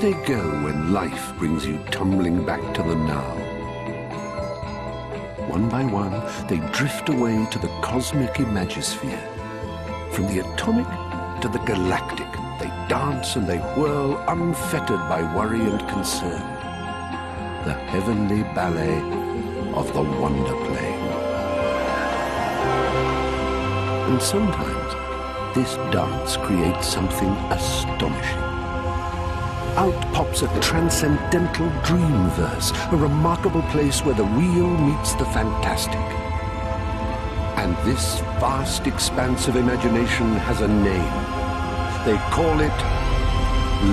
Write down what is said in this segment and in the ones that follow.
do they go when life brings you tumbling back to the now? One by one, they drift away to the cosmic imagosphere. From the atomic to the galactic, they dance and they whirl unfettered by worry and concern. The heavenly ballet of the wonder plane. And sometimes, this dance creates something astonishing. Out pops a transcendental dream verse, a remarkable place where the real meets the fantastic. And this vast expanse of imagination has a name. They call it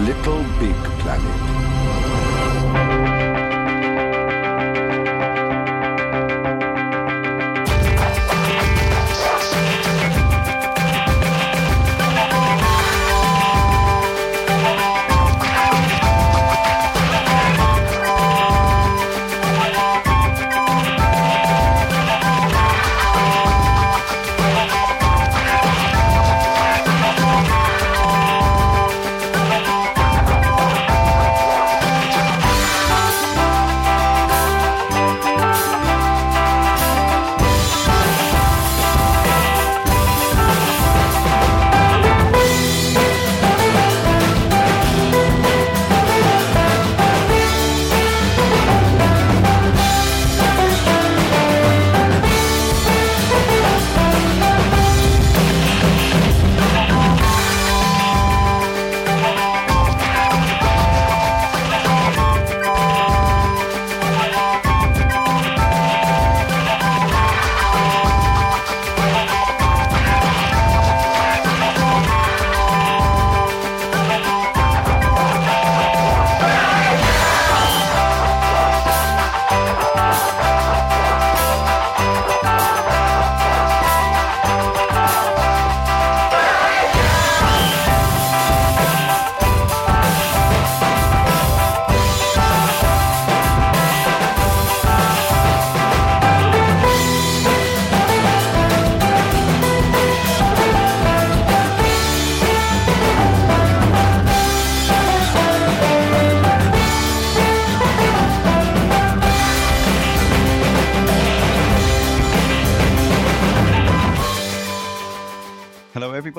Little Big Planet.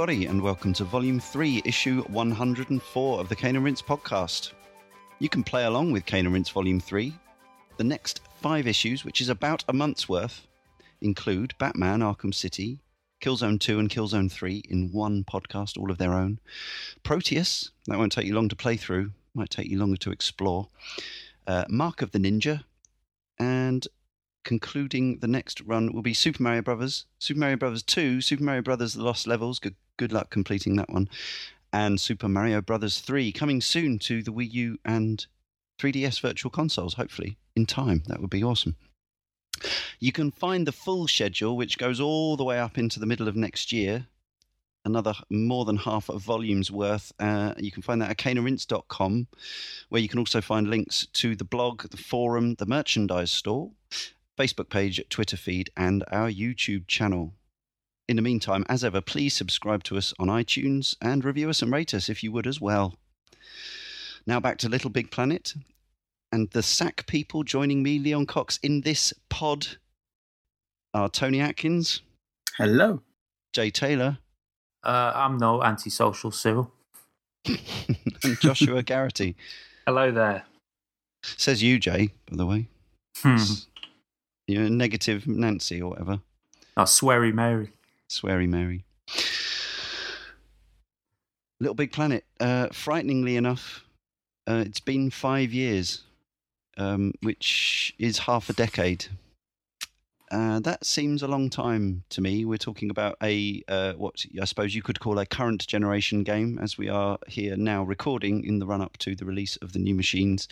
And welcome to Volume 3, Issue 104 of the Kane & Rince podcast. You can play along with Kane & Rince Volume 3. The next 5 issues, which is about a month's worth, include Batman Arkham City, Killzone 2 and Killzone 3 in one podcast, all of their own. Proteus, that won't take you long to play through, might take you longer to explore. Mark of the Ninja, and concluding the next run will be Super Mario Brothers, Super Mario Brothers 2, Super Mario Brothers The Lost Levels, good luck completing that one, and Super Mario Brothers 3, coming soon to the Wii U and 3DS virtual consoles, hopefully, in time. That would be awesome. You can find the full schedule, which goes all the way up into the middle of next year, another more than half of volumes worth. You can find that at kaneandrince.com, where you can also find links to the blog, the forum, the merchandise store, Facebook page, Twitter feed, and our YouTube channel. In the meantime, as ever, please subscribe to us on iTunes and review us and rate us if you would as well. Now back to Little Big Planet and the SAC people joining me, Leon Cox, in this pod are Tony Atkins. Hello. Jay Taylor. I'm no antisocial Cyril. And Joshua Garrity. Hello there. Says you, Jay, by the way. You're a negative Nancy or whatever. Oh, Sweary Mary. Sweary Mary. Little Big Planet. Frighteningly enough, it's been 5 years, which is half a decade. That seems a long time to me. We're talking about a what I suppose you could call a current generation game, as we are here now recording in the run-up to the release of the new machines.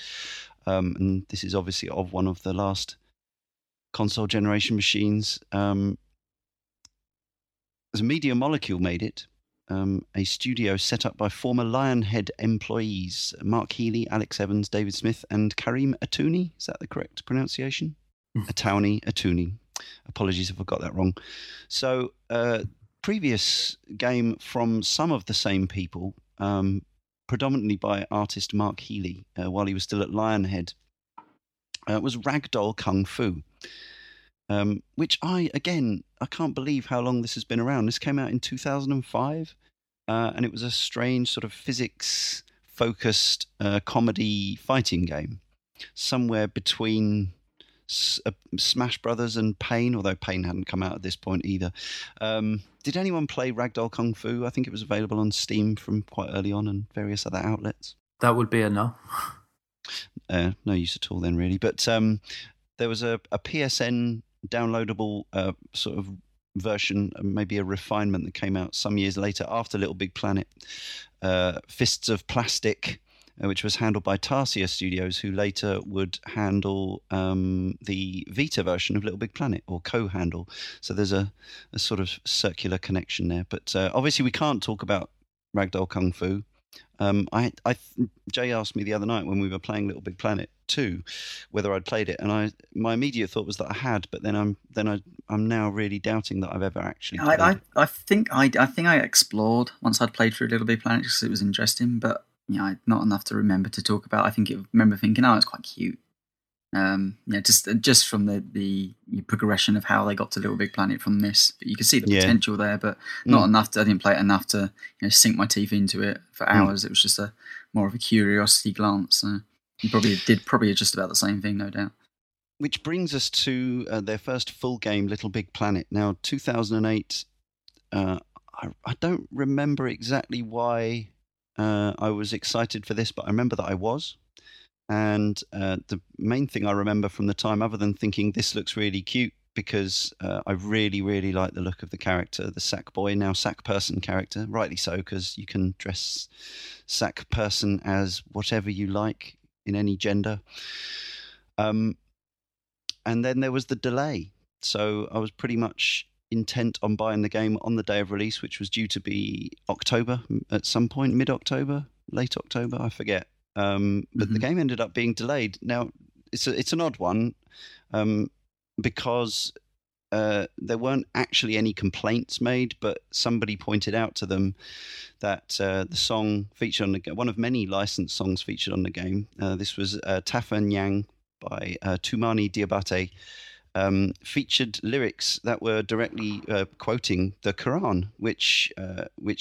And this is obviously of one of the last console generation machines. As Media Molecule made it, a studio set up by former Lionhead employees, Mark Healy, Alex Evans, David Smith, and Karim Ettouney. Is that the correct pronunciation? Ettouney. Apologies if I got that wrong. So, previous game from some of the same people, predominantly by artist Mark Healy while he was still at Lionhead, was Ragdoll Kung Fu, which I can't believe how long this has been around. This came out in 2005, and it was a strange sort of physics-focused comedy fighting game, somewhere between Smash Brothers and Pain, although Pain hadn't come out at this point either. Did anyone play Ragdoll Kung Fu? I think it was available on Steam from quite early on and various other outlets. That would be a no. No use at all then, really. But there was a PSN downloadable sort of version, maybe a refinement, that came out some years later after Little Big Planet, Fists of Plastic, which was handled by Tarsier Studios, who later would handle the Vita version of Little Big Planet, or co-handle. So there's a sort of circular connection there. But obviously we can't talk about Ragdoll Kung Fu. Jay asked me the other night when we were playing Little Big Planet 2 whether I'd played it, and my immediate thought was that I had, but then I'm now really doubting that I've ever actually played it. I think I explored once I'd played through Little Big Planet because it was interesting, but yeah, not enough to remember to talk about. I remember thinking, oh, it's quite cute. Just from the progression of how they got to Little Big Planet from this, but you can see the potential there, but not enough. I didn't play it enough to sink my teeth into it for hours. It was just more of a curiosity glance. So you probably did just about the same thing, no doubt. Which brings us to their first full game, Little Big Planet. Now, 2008. I don't remember exactly why I was excited for this, but I remember that I was. And the main thing I remember from the time, other than thinking this looks really cute, because I really, really like the look of the character, the sack boy, now sack person character, rightly so, because you can dress sack person as whatever you like in any gender. And then there was the delay. So I was pretty much intent on buying the game on the day of release, which was due to be October at some point, mid-October, late October, I forget. But the game ended up being delayed. Now, it's an odd one because there weren't actually any complaints made, but somebody pointed out to them that the song featured on the game, one of many licensed songs featured on the game, this was Tafen Yang by Toumani Diabate, featured lyrics that were directly quoting the Quran, which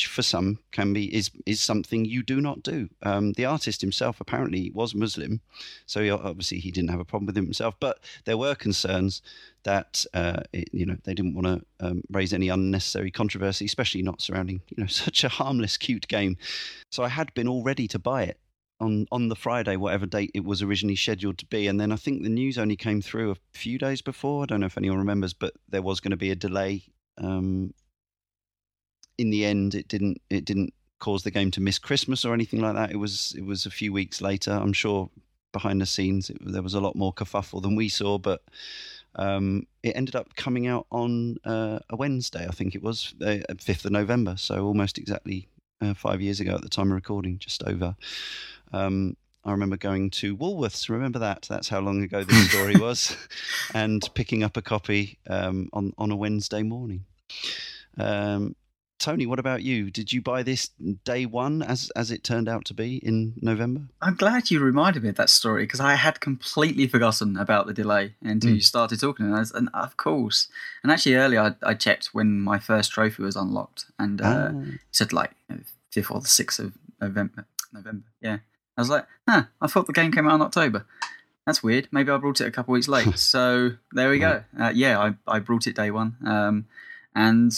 for some is something you do not do. The artist himself apparently was Muslim, so obviously he didn't have a problem with it himself. But there were concerns that they didn't want to raise any unnecessary controversy, especially not surrounding such a harmless, cute game. So I had been all ready to buy it on the Friday, whatever date it was originally scheduled to be. And then I think the news only came through a few days before. I don't know if anyone remembers, but there was going to be a delay. In the end, it didn't cause the game to miss Christmas or anything like that. It was a few weeks later. I'm sure behind the scenes, there was a lot more kerfuffle than we saw, but it ended up coming out on a Wednesday, I think it was, 5th of November. So almost exactly 5 years ago at the time of recording, just over. I remember going to Woolworths. Remember that? That's how long ago this story was. And picking up a copy on a Wednesday morning. Tony, what about you? Did you buy this day one, as it turned out to be, in November? I'm glad you reminded me of that story, because I had completely forgotten about the delay until you started talking. And of course. And actually earlier I checked when my first trophy was unlocked, and it said 5th or the 6th of November. Yeah. I was like, I thought the game came out in October. That's weird. Maybe I brought it a couple of weeks late. So there we go. I brought it day one. And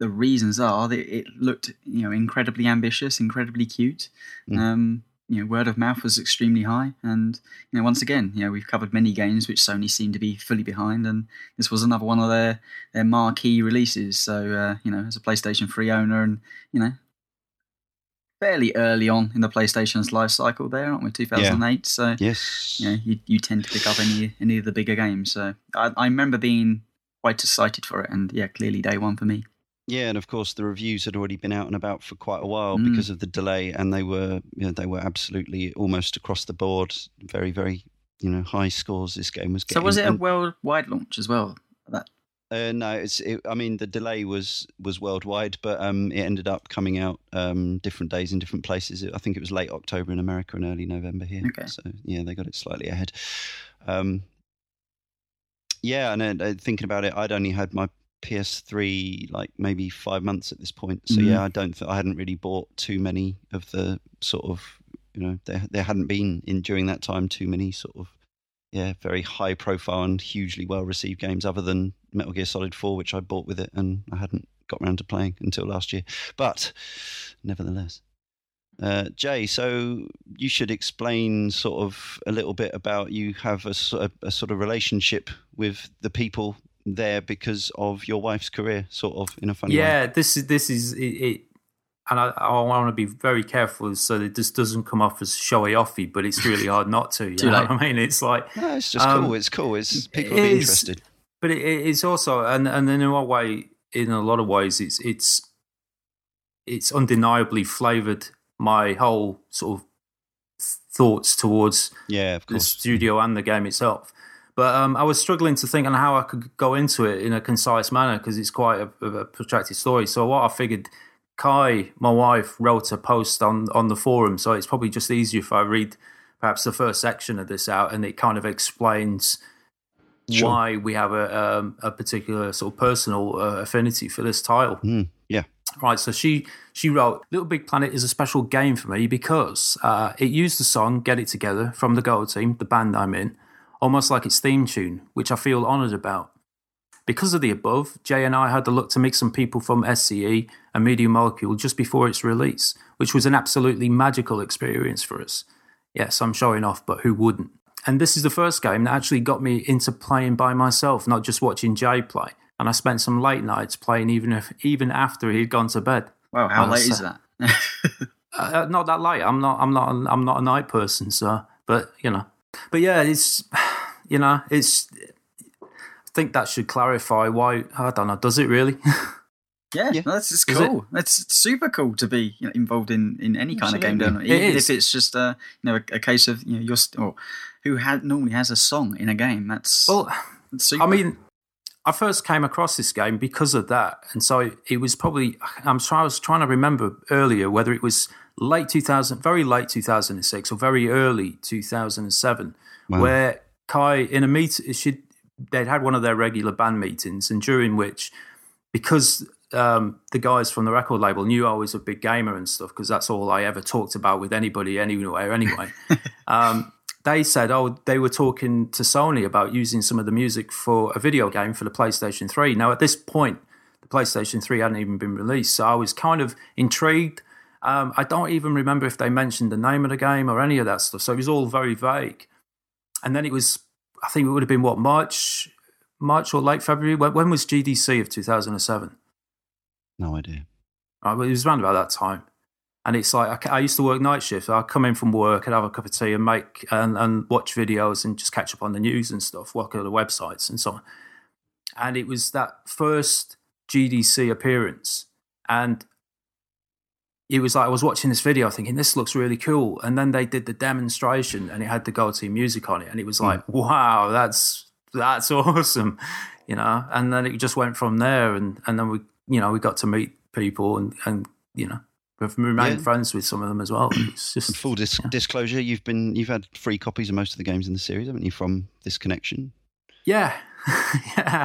the reasons are that it looked, incredibly ambitious, incredibly cute. Word of mouth was extremely high. And, once again, we've covered many games which Sony seemed to be fully behind. And this was another one of their marquee releases. So, as a PlayStation 3 owner and, fairly early on in the PlayStation's life cycle there, aren't we, 2008? Yeah. So yes. You tend to pick up any of the bigger games. So I remember being quite excited for it, and clearly day one for me. Yeah, and of course the reviews had already been out and about for quite a while because of the delay, and they were absolutely almost across the board, very, very high scores this game was getting. So was it a worldwide launch as well at that No, I mean, the delay was worldwide, but it ended up coming out different days in different places. I think it was late October in America and early November here. Okay. So yeah, they got it slightly ahead. Yeah, and thinking about it, I'd only had my PS3 like maybe 5 months at this point. So yeah, I hadn't really bought too many of the sort of, you know, there hadn't been during that time too many sort of very high profile and hugely well received games other than Metal Gear Solid 4, which I bought with it, and I hadn't got around to playing until last year. But nevertheless, Jay, so you should explain sort of a little bit about, you have a sort of relationship with the people there because of your wife's career, sort of, in a funny way. Yeah, this is it, and I want to be very careful so that this doesn't come off as showy offy, but it's really hard not to. You know what I mean? It's like, no, it's just cool. It's cool. It's people are interested. But it's also, and in a way, in a lot of ways, it's undeniably flavoured my whole sort of thoughts towards the studio and the game itself. But I was struggling to think on how I could go into it in a concise manner because it's quite a protracted story. So what I figured, Kai, my wife, wrote a post on the forum, so it's probably just easier if I read perhaps the first section of this out, and it kind of explains why we have a particular sort of personal affinity for this title. Yeah. Right, so she wrote, Little Big Planet is a special game for me because it used the song Get It Together from the Go! Team, the band I'm in, almost like its theme tune, which I feel honoured about. Because of the above, Jay and I had the luck to meet some people from SCE and Media Molecule just before its release, which was an absolutely magical experience for us. Yes, I'm showing off, but who wouldn't? And this is the first game that actually got me into playing by myself, not just watching Jay play. And I spent some late nights playing even after he'd gone to bed. Wow, how late is that? Not that late. I'm not a night person, so, but you know. But yeah, I think that should clarify why. I don't know. Does it really? Yeah. No, that's cool. That's super cool to be involved in any kind of game, don't you? Even if it's just a case of normally has a song in a game. That's super. I mean, I first came across this game because of that, and so it was probably. I was trying to remember earlier whether it was very late 2006, or very early 2007, where Kai in a meeting they'd had one of their regular band meetings, and during which, because the guys from the record label knew I was a big gamer and stuff, because that's all I ever talked about with anybody anywhere anyway, they said, they were talking to Sony about using some of the music for a video game for the PlayStation 3. Now, at this point, the PlayStation 3 hadn't even been released, so I was kind of intrigued. I don't even remember if they mentioned the name of the game or any of that stuff, so it was all very vague. And then it was... I think it would have been, March or late February? When was GDC of 2007? No idea. It was around about that time. And it's like, I used to work night shift. I'd come in from work and have a cup of tea and and watch videos and just catch up on the news and stuff, work at the websites and so on. And it was that first GDC appearance. And it was like I was watching this video thinking, this looks really cool. And then they did the demonstration and it had the Go! Team music on it. And it was like, wow, that's awesome, And then it just went from there. And then we got to meet people and we've remained friends with some of them as well. It's just, full disclosure, you've had free copies of most of the games in the series, haven't you, from this connection? Yeah.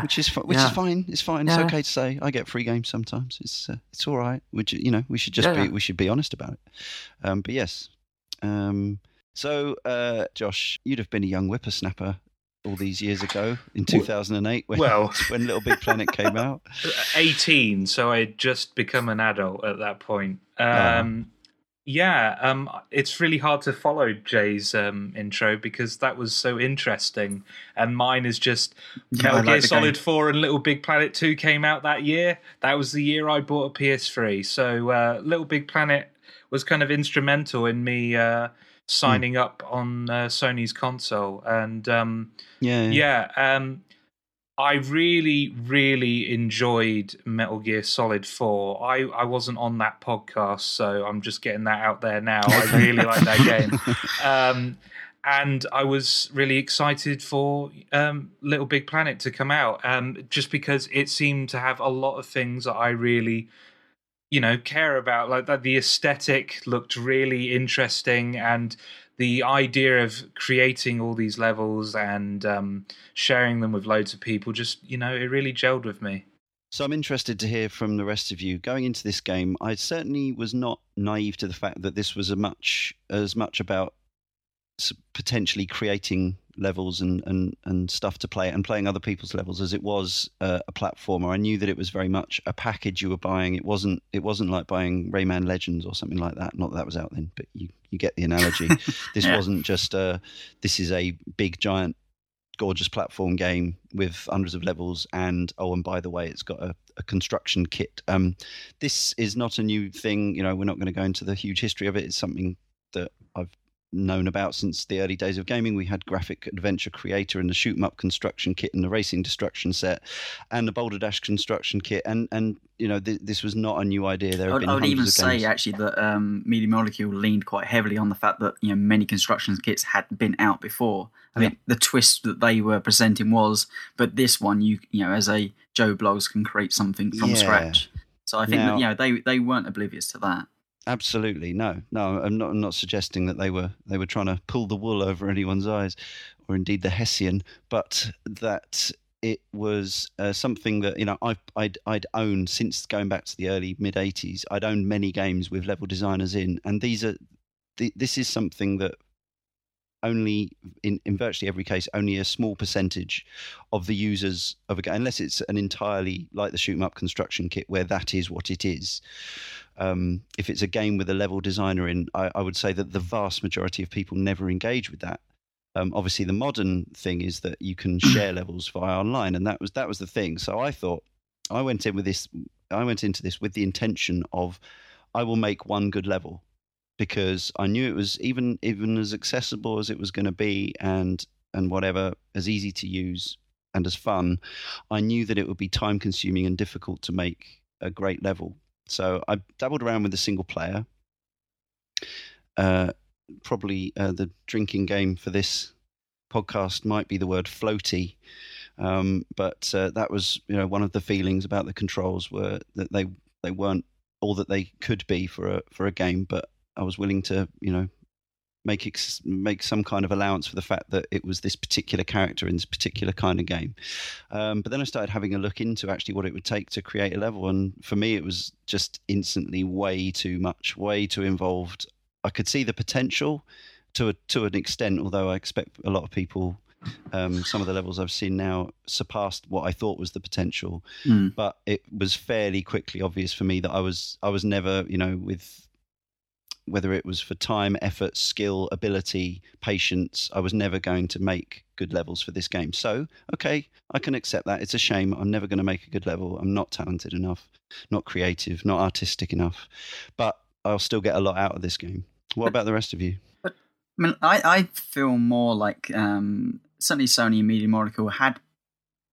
Which is fine. It's fine. Yeah. It's okay to say I get free games sometimes. It's all right. We should be honest about it. But yes. So Josh, you'd have been a young whippersnapper all these years ago in 2008 when Little Big Planet came out. 18, so I had just become an adult at that point. It's really hard to follow Jay's intro because that was so interesting, and mine is just Metal Gear Solid 4 and Little Big Planet 2 came out that year. That was the year I bought a PS3, so Little Big Planet was kind of instrumental in me signing up on Sony's console, and I really, really enjoyed Metal Gear Solid 4. I wasn't on that podcast, so I'm just getting that out there now. I really like that game. And I was really excited for Little Big Planet to come out, just because it seemed to have a lot of things that I really, you know, care about. Like that, the aesthetic looked really interesting, and the idea of creating all these levels and sharing them with loads of people, just, you know, it really gelled with me. So I'm interested to hear from the rest of you. Going into this game, I certainly was not naive to the fact that this was as much about potentially creating levels and stuff to play, and playing other people's levels, as it was a platformer. I knew that it was very much a package you were buying. It wasn't like buying Rayman Legends or something like that. Not that that was out then, but you get the analogy. This wasn't just this is a big giant gorgeous platform game with hundreds of levels, and by the way, it's got a construction kit. This is not a new thing. You know, we're not going to go into the huge history of it. It's something that I've known about since the early days of gaming. We had Graphic Adventure Creator and the Shoot 'em Up Construction Kit and the Racing Destruction Set and the Boulder Dash Construction Kit, and you know, this was not a new idea. There I would even say actually that Media Molecule leaned quite heavily on the fact that, you know, many construction kits had been out before. I mean, the twist that they were presenting was, but this one, you know, as a Joe Bloggs can create something from scratch. So I think that, you know, they weren't oblivious to that. Absolutely. No, I'm not suggesting that they were trying to pull the wool over anyone's eyes, or indeed the Hessian, but that it was something that, you know, I'd owned since going back to the early mid 80s. I'd owned many games with level designers in, and this is something that only in virtually every case, only a small percentage of the users of a game, unless it's an entirely like the Shoot 'em Up Construction Kit, where that is what it is. If it's a game with a level designer in, I would say that the vast majority of people never engage with that. Obviously, the modern thing is that you can share levels via online, and that was the thing. So I thought I went into this with the intention of, I will make one good level, because I knew it was even as accessible as it was going to be, and whatever, as easy to use and as fun. I knew that it would be time consuming and difficult to make a great level. So I dabbled around with the single player. Probably the drinking game for this podcast might be the word floaty. But that was, you know, one of the feelings about the controls were that they weren't all that they could be for a game. But I was willing to, you know, make some kind of allowance for the fact that it was this particular character in this particular kind of game. But then I started having a look into actually what it would take to create a level. And for me, it was just instantly way too much, way too involved. I could see the potential to an extent, although I expect a lot of people, some of the levels I've seen now surpassed what I thought was the potential. Mm. But it was fairly quickly obvious for me that I was never, you know, with... whether it was for time, effort, skill, ability, patience, I was never going to make good levels for this game. So, okay, I can accept that. It's a shame. I'm never going to make a good level. I'm not talented enough, not creative, not artistic enough. But I'll still get a lot out of this game. What about the rest of you? But, I mean, I feel more like certainly Sony and Media Molecule had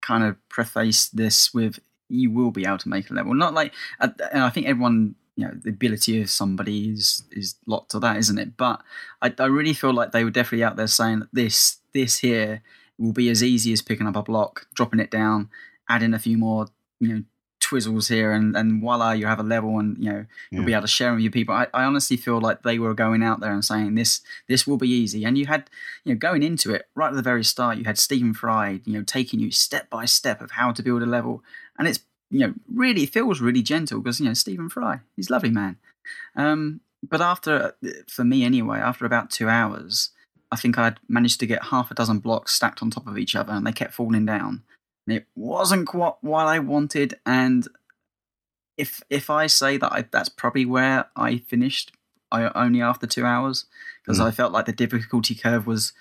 kind of prefaced this with, you will be able to make a level. Not like, and I think everyone... you know, the ability of somebody is locked to that, isn't it? But I really feel like they were definitely out there saying that this here will be as easy as picking up a block, dropping it down, adding a few more, you know, twizzles here, and voila, you have a level, and, you know, you'll be able to share with your people. I honestly feel like they were going out there and saying this will be easy. And you had, you know, going into it right at the very start, you had Stephen Fry, you know, taking you step by step of how to build a level, and it's, you know, really feels really gentle because, you know, Stephen Fry, he's a lovely man. But after, for me anyway, after about 2 hours, I think I'd managed to get half a dozen blocks stacked on top of each other, and they kept falling down. And it wasn't quite what I wanted. And if I say that that's probably where I finished, only after 2 hours, because I felt like the difficulty curve was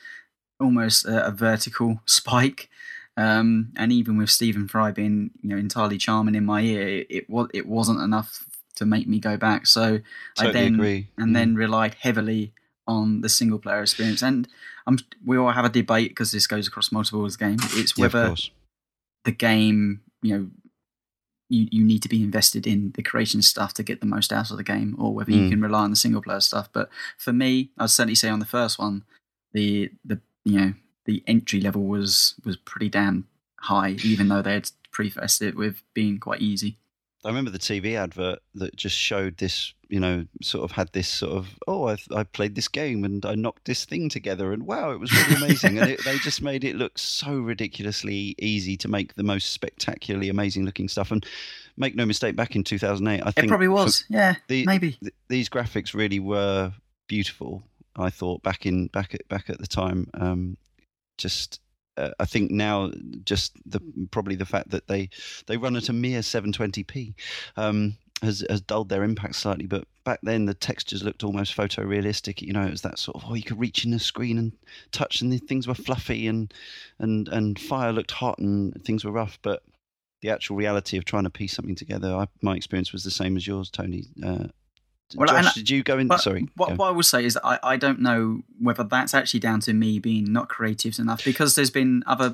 almost a vertical spike. And even with Stephen Fry being, you know, entirely charming in my ear, it wasn't enough to make me go back. So totally I then agree. And then relied heavily on the single player experience. And we all have a debate, because this goes across multiple games. It's whether the game, you know, you need to be invested in the creation stuff to get the most out of the game, or whether you can rely on the single player stuff. But for me, I'd certainly say on the first one, the entry level was pretty damn high, even though they had prefaced it with being quite easy. I remember the TV advert that just showed this, I played this game and I knocked this thing together and wow, it was really amazing. And they just made it look so ridiculously easy to make the most spectacularly amazing looking stuff. And make no mistake, back in 2008, I think... It probably was, yeah, maybe. These graphics really were beautiful, I thought, back at the time. I think now just probably the fact that they run at a mere 720p has dulled their impact slightly. But back then the textures looked almost photorealistic. You know, it was that sort of, you could reach in the screen and touch, and the things were fluffy and fire looked hot and things were rough. But the actual reality of trying to piece something together, my experience was the same as yours, Tony. Josh, did you go in? Sorry. What I will say is that I don't know whether that's actually down to me being not creative enough, because there's been other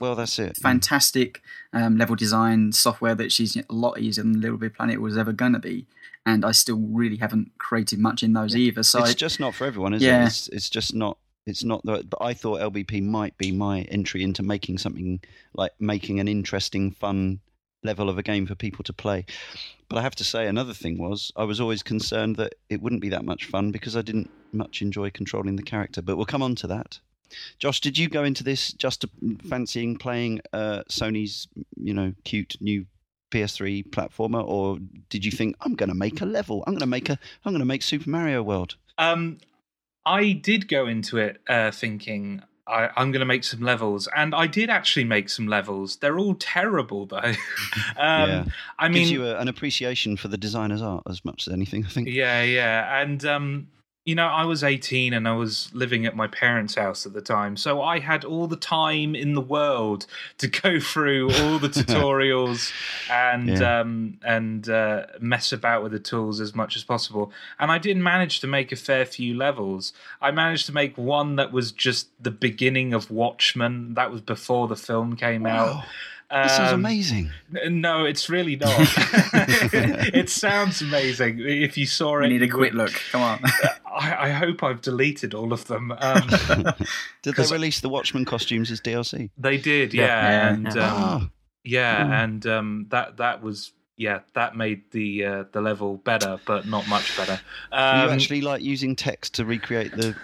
fantastic level design software that she's a lot easier than Little Big Planet was ever going to be. And I still really haven't created much in those either. So it's just not for everyone, is it? It's just not. It's not that, but I thought LBP might be my entry into making something like making an interesting, fun level of a game for people to play. But I have to say, another thing was I was always concerned that it wouldn't be that much fun because I didn't much enjoy controlling the character. But we'll come on to that. Josh, did you go into this just fancying playing Sony's, cute new PS3 platformer, or did you think I'm going to make a level? I'm going to make Super Mario World. I did go into it thinking I'm going to make some levels, and I did actually make some levels. They're all terrible, though. I mean, gives you an appreciation for the designer's art as much as anything, I think. Yeah, and I was 18 and I was living at my parents' house at the time, so I had all the time in the world to go through all the tutorials and mess about with the tools as much as possible. And I did manage to make a fair few levels. I managed to make one that was just the beginning of Watchmen. That was before the film came out. This sounds amazing. No, it's really not. It sounds amazing. If you saw it... You need a quick look. Come on. I hope I've deleted all of them. Did they release the Watchmen costumes as DLC? They did, yeah. That was... Yeah, that made the level better, but not much better. You actually like using text to recreate the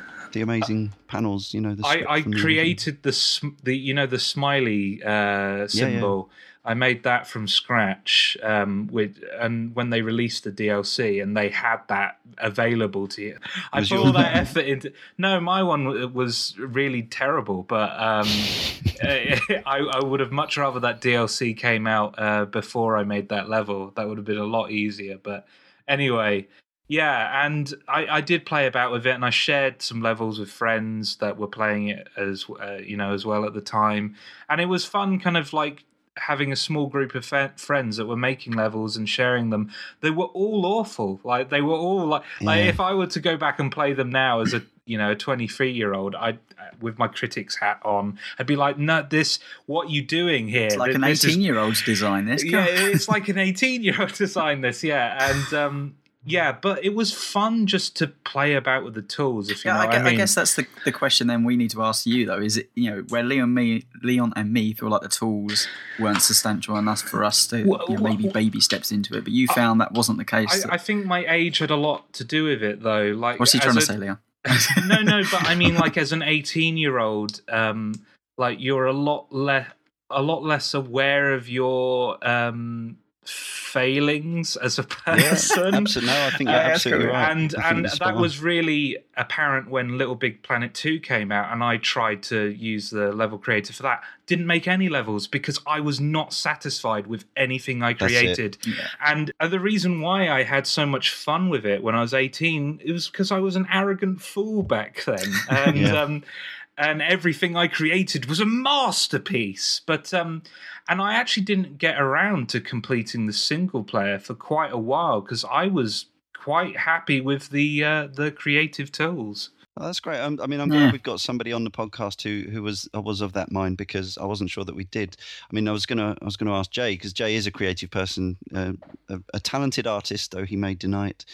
amazing panels, I created the smiley symbol. Yeah. I made that from scratch and when they released the DLC and they had that available to you. I put all that effort into... No, my one was really terrible, but I would have much rather that DLC came out before I made that level. That would have been a lot easier, but anyway... Yeah, and I did play about with it, and I shared some levels with friends that were playing it as as well at the time, and it was fun, kind of like having a small group of friends that were making levels and sharing them. They were all awful, like they were all like if I were to go back and play them now as a 23-year-old, I with my critic's hat on, I'd be like, "No, this, what are you doing here? It's like an 18-year-old's design this." Yeah, it's like an 18-year-old design this. Yeah, and. Yeah, but it was fun just to play about with the tools. If you know what I mean. I guess that's the question then we need to ask you though. Is it where Leon and me feel like the tools weren't substantial enough for us to maybe baby steps into it, but you found that wasn't the case. I think my age had a lot to do with it though. Like, what's he trying to say, Leon? No, but I mean, like as an 18-year-old, like you're a lot less aware of your failings as a person. Yeah, absolutely. No, I think you're absolutely right. And that was really apparent when Little Big Planet 2 came out, and I tried to use the level creator for that. Didn't make any levels because I was not satisfied with anything I created. Yeah. And the reason why I had so much fun with it when I was 18, it was because I was an arrogant fool back then. And and everything I created was a masterpiece. But and I actually didn't get around to completing the single player for quite a while because I was quite happy with the creative tools. Oh, that's great. I'm glad we've got somebody on the podcast who was of that mind, because I wasn't sure that we did. I mean, I was going to ask Jay, because Jay is a creative person, a talented artist, though he may deny it.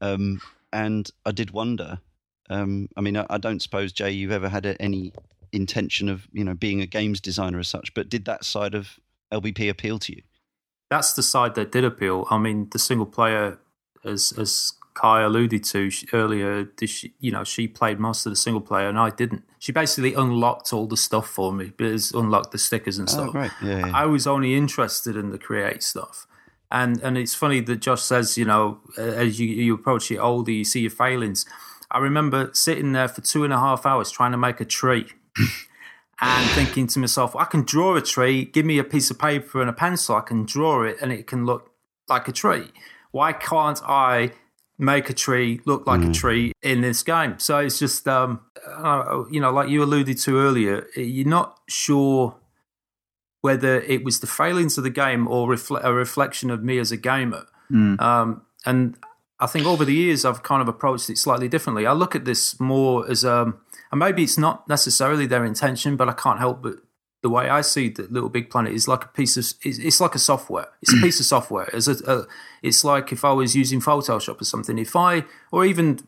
And I did wonder I mean, I don't suppose, Jay, you've ever had any intention of, you know, being a games designer as such, but did that side of LBP appeal to you? That's the side that did appeal. I mean, the single player, as Kai alluded to earlier, she played most of the single player and I didn't. She basically unlocked all the stuff for me, unlocked the stickers and stuff. Oh, right. Yeah. I was only interested in the create stuff. And it's funny that Josh says, you know, as you approach it older, you see your failings. I remember sitting there for 2.5 hours trying to make a tree and thinking to myself, well, I can draw a tree. Give me a piece of paper and a pencil. I can draw it and it can look like a tree. Why can't I make a tree look like a tree in this game? So it's just, you know, like you alluded to earlier, you're not sure whether it was the failings of the game or a reflection of me as a gamer. And I think over the years I've kind of approached it slightly differently. I look at this more as, and maybe it's not necessarily their intention, but I can't help but the way I see that Little Big Planet is like a piece of, it's like a software. It's a piece of software. It's like if I was using Photoshop or something, or even,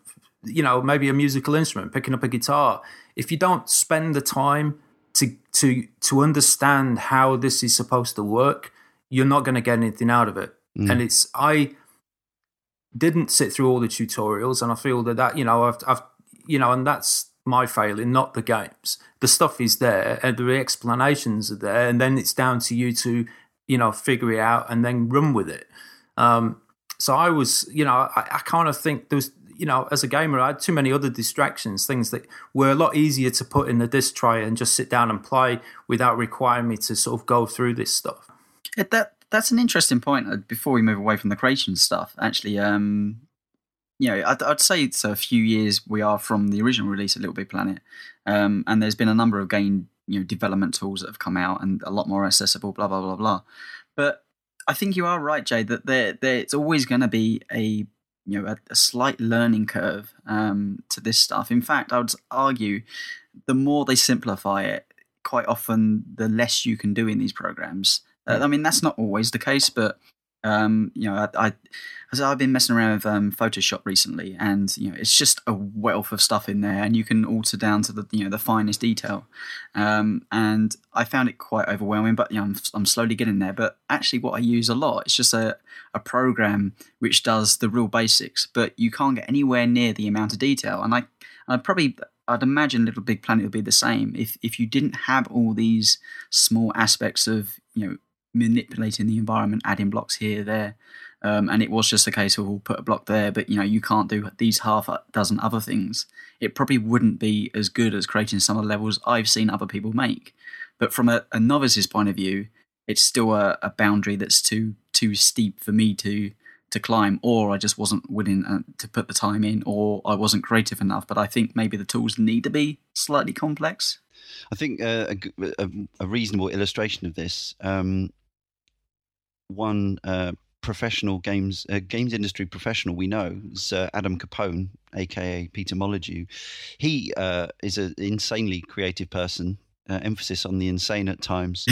you know, maybe a musical instrument, picking up a guitar. If you don't spend the time to understand how this is supposed to work, you're not going to get anything out of it. And I didn't sit through all the tutorials, and I feel that you know, I've you know, and that's my failing, not the games. The stuff is there and the explanations are there, and then it's down to you to, you know, figure it out and then run with it. So I was, you know, I kind of think there was, you know, as a gamer, I had too many other distractions, things that were a lot easier to put in the disc tray and just sit down and play without requiring me to sort of go through this stuff. That's an interesting point before we move away from the creation stuff, actually. You know, I'd say it's a few years we are from the original release of Little Big Planet, and there's been a number of game, you know, development tools that have come out and a lot more accessible, blah, blah, blah, blah. But I think you are right, Jay, that it's always going to be a, you know, a slight learning curve to this stuff. In fact, I would argue the more they simplify it, quite often the less you can do in these programs. I mean, that's not always the case, but... you know, I've been messing around with Photoshop recently, and you know, it's just a wealth of stuff in there, and you can alter down to the, you know, the finest detail. And I found it quite overwhelming, but you know, I'm slowly getting there. But actually, what I use a lot, it's just a program which does the real basics, but you can't get anywhere near the amount of detail. And I'd imagine Little Big Planet would be the same if you didn't have all these small aspects of, you know, manipulating the environment, adding blocks here, there, and it was just a case of, we'll put a block there, but you know, you can't do these half a dozen other things. It probably wouldn't be as good as creating some of the levels I've seen other people make. But from a novice's point of view, it's still a boundary that's too steep for me to climb, or I just wasn't willing to put the time in, or I wasn't creative enough. But I think maybe the tools need to be slightly complex. I think a reasonable illustration of this. One professional games industry professional we know is Adam Capone, aka Peter Molyneux. He is an insanely creative person. Emphasis on the insane at times.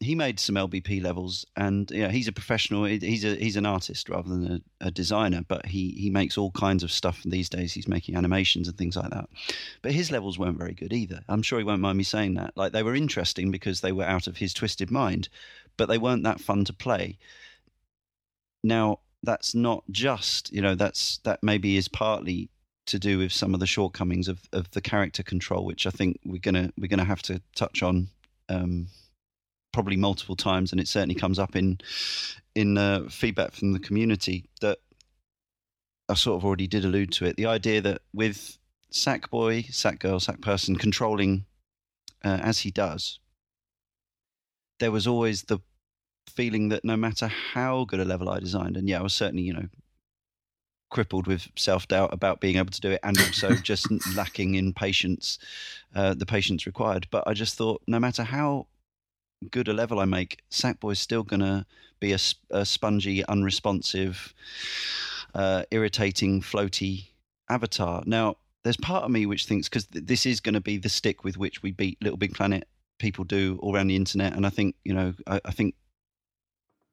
He made some LBP levels, and you know, he's a professional. He's an artist rather than a designer, but he makes all kinds of stuff these days. He's making animations and things like that. But his levels weren't very good either. I'm sure he won't mind me saying that. Like, they were interesting because they were out of his twisted mind, but they weren't that fun to play. Now, that's not just, you know, that maybe is partly to do with some of the shortcomings of the character control, which I think we're gonna have to touch on probably multiple times, and it certainly comes up in feedback from the community that I sort of already did allude to it. The idea that with Sackboy, Sackgirl, Sackperson controlling as he does, there was always the feeling that no matter how good a level I designed, and yeah, I was certainly, you know, crippled with self-doubt about being able to do it, and also just lacking in patience, the patience required. But I just thought, no matter how good a level I make, Sackboy's still going to be a spongy, unresponsive, irritating, floaty avatar. Now, there's part of me which thinks, because this is going to be the stick with which we beat Little Big Planet, people do all around the internet, and I think, you know, I think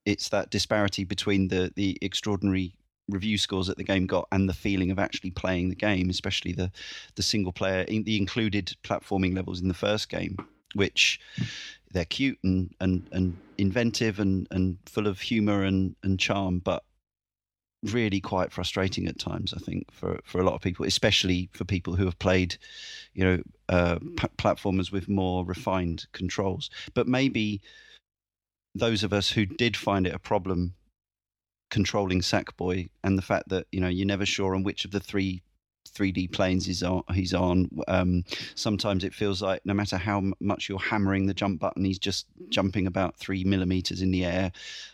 it's that disparity between the extraordinary review scores that the game got and the feeling of actually playing the game, especially the single player, the included platforming levels in the first game, which they're cute and inventive and full of humor and charm, but really quite frustrating at times, I think, for a lot of people, especially for people who have played, you know, platformers with more refined controls. But maybe those of us who did find it a problem controlling Sackboy, and the fact that, you know, you're never sure on which of the three 3D planes he's on. Sometimes it feels like no matter how much you're hammering the jump button, he's just jumping about 3 millimeters in the air,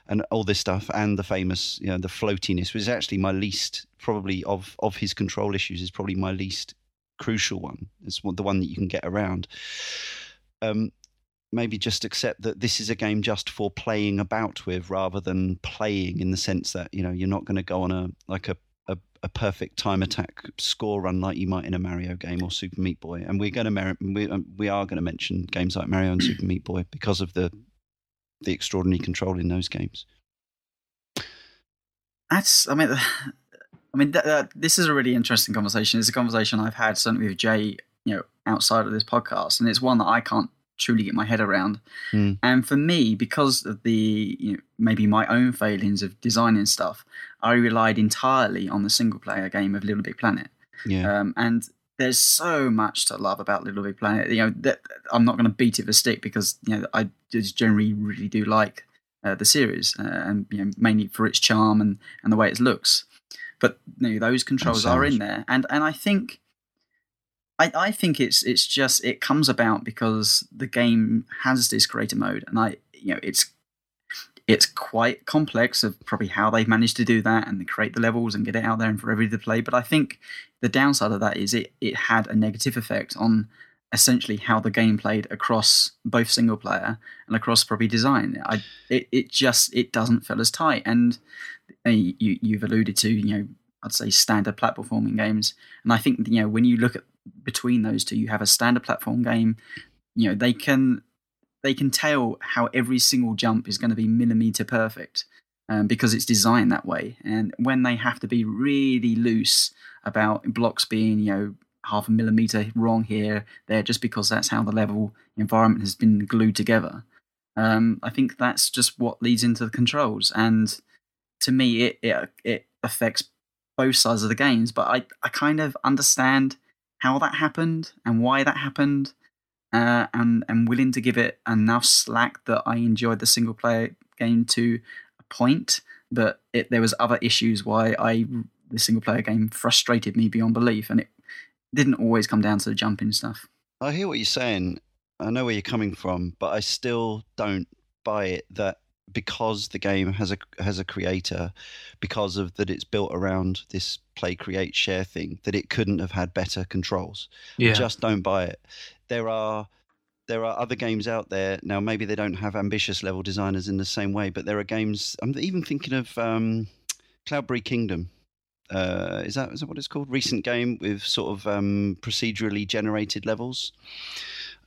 and all this stuff. And the famous, you know, the floatiness was actually my least, probably of his control issues, is probably my least crucial one. It's the one that you can get around. Maybe just accept that this is a game just for playing about with, rather than playing in the sense that, you know, you're not going to go on a perfect time attack score run like you might in a Mario game or Super Meat Boy. And we're going to we are going to mention games like Mario and Super Meat Boy because of the extraordinary control in those games. I mean, this is a really interesting conversation. It's a conversation I've had certainly with Jay, you know, outside of this podcast, and it's one that I can't truly get my head around. And for me, because of the, you know, maybe my own failings of designing stuff, I relied entirely on the single player game of Little Big Planet. And there's so much to love about Little Big Planet, you know, that I'm not going to beat it with a stick, because, you know, I just generally really do like the series, and, you know, mainly for its charm and the way it looks. But, you know, those controls are in there, and I think it's just, it comes about because the game has this creator mode, and it's quite complex of probably how they've managed to do that and create the levels and get it out there and for everybody to play. But I think the downside of that is it had a negative effect on essentially how the game played across both single player and across probably design. It just doesn't feel as tight, and you've alluded to, you know, I'd say standard platforming games, and I think, you know, when you look at between those two, you have a standard platform game, you know, they can tell how every single jump is going to be millimeter perfect, because it's designed that way. And when they have to be really loose about blocks being, you know, half a millimeter wrong here, there, just because that's how the level environment has been glued together. I think that's just what leads into the controls. And to me, it affects both sides of the games, but I kind of understand how that happened and why that happened, and I'm willing to give it enough slack that I enjoyed the single player game to a point, but there was other issues why the single player game frustrated me beyond belief, and it didn't always come down to the jumping stuff. I hear what you're saying. I know where you're coming from, but I still don't buy it that because the game has a creator, because of that it's built around this play, create, share thing, that it couldn't have had better controls. Yeah. I just don't buy it. There are other games out there now. Maybe they don't have ambitious level designers in the same way, but there are games. I'm even thinking of Cloudberry Kingdom. Is that what it's called? Recent game with sort of procedurally generated levels.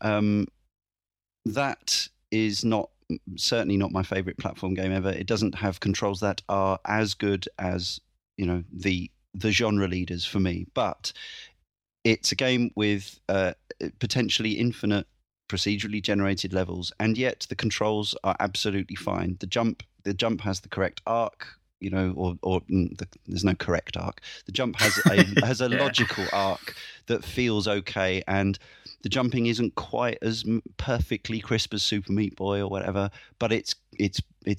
That is certainly not my favorite platform game ever. It doesn't have controls that are as good as, you know, the genre leaders for me, but it's a game with potentially infinite procedurally generated levels, and yet the controls are absolutely fine. The jump has the correct arc, you know, or there's no correct arc. The jump has a logical arc that feels okay, and the jumping isn't quite as perfectly crisp as Super Meat Boy or whatever, but it's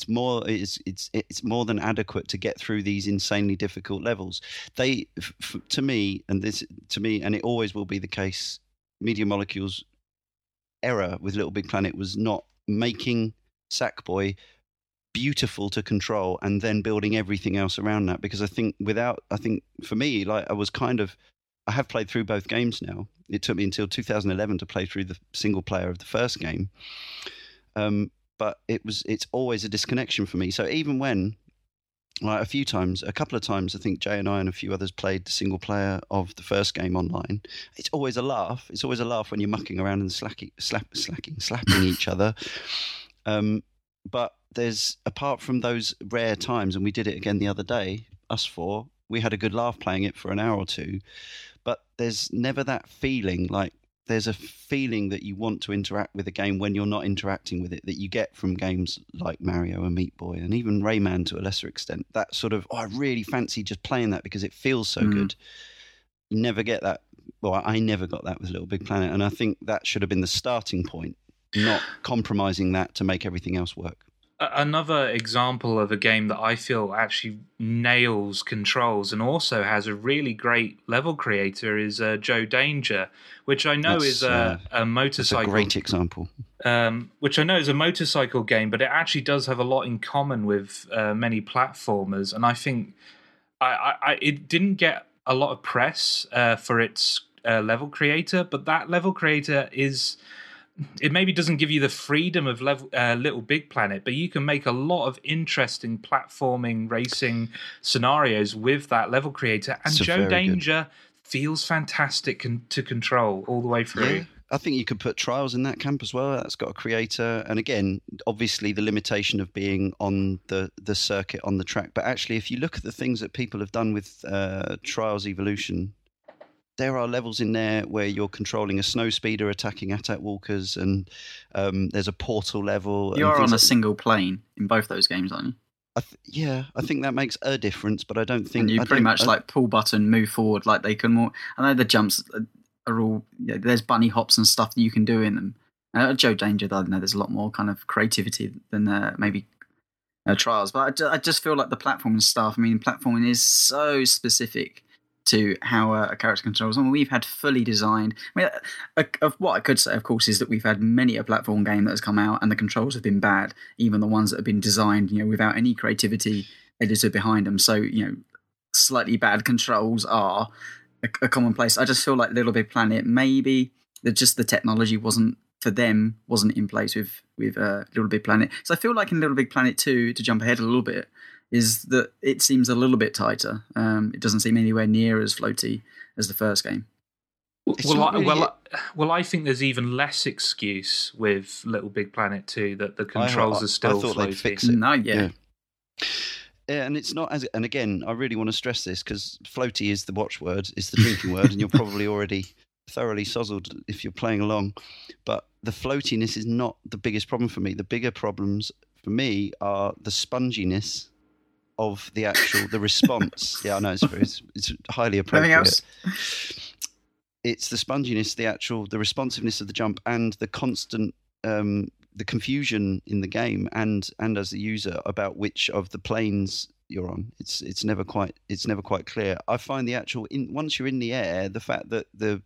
more than adequate to get through these insanely difficult levels. To me, and it always will be the case, Media Molecule's error with Little Big Planet was not making Sackboy beautiful to control and then building everything else around that, because I think for me, like, I have played through both games now. It took me until 2011 to play through the single player of the first game, but it's always a disconnection for me. So even when, like, a couple of times I think Jay and I and a few others played the single player of the first game online, it's always a laugh. It's always a laugh when you're mucking around and slapping each other. But there's, apart from those rare times, and we did it again the other day, us four, we had a good laugh playing it for an hour or two, but there's never that feeling. Like, there's a feeling that you want to interact with a game when you're not interacting with it that you get from games like Mario and Meat Boy and even Rayman to a lesser extent. That sort of, oh, I really fancy just playing that because it feels so good. You never get that. Well, I never got that with Little Big Planet, and I think that should have been the starting point, not compromising that to make everything else work. Another example of a game that I feel actually nails controls and also has a really great level creator is Joe Danger, which I know is a motorcycle. That's a great example. Which I know is a motorcycle game, but it actually does have a lot in common with many platformers, and I think it didn't get a lot of press for its level creator, but that level creator is... It maybe doesn't give you the freedom of Little Big Planet, but you can make a lot of interesting platforming, racing scenarios with that level creator. And Joe Danger feels fantastic to control all the way through. Yeah. I think you could put Trials in that camp as well. That's got a creator. And again, obviously the limitation of being on the circuit, on the track. But actually, if you look at the things that people have done with Trials Evolution, there are levels in there where you're controlling a snowspeeder, attacking attack walkers, and there's a portal level. You're on a single plane in both those games, aren't you? I think that makes a difference, but I don't think... And you pretty much like pull button, move forward, like they can more... I know the jumps are all... Yeah, there's bunny hops and stuff that you can do in them. Joe Danger, I know there's a lot more kind of creativity than maybe Trials, but I just feel like the platforming stuff, I mean, platforming is so specific to how a character controls. And we've had fully designed... I mean, what I could say, of course, is that we've had many a platform game that has come out and the controls have been bad, even the ones that have been designed, you know, without any creativity editor behind them. So, you know, slightly bad controls are a commonplace. I just feel like Little Big Planet, maybe that just the technology wasn't in place with Little Big Planet. So I feel like in Little Big Planet 2, to jump ahead a little bit, is that it seems a little bit tighter. It doesn't seem anywhere near as floaty as the first game. Well, I think there's even less excuse with Little Big Planet 2 that the controls are still floaty. I thought they'd fix it. No, yeah. Yeah, and it's not as... And again, I really want to stress this because floaty is the watchword, it's the drinking word, and you're probably already thoroughly sozzled if you're playing along. But the floatiness is not the biggest problem for me. The bigger problems for me are the sponginess of the actual response. Yeah, I know it's highly appropriate. Else? It's the sponginess, the responsiveness of the jump, and the constant the confusion in the game and as the user about which of the planes you're on. It's never quite clear. I find the actual once you're in the air, the fact that the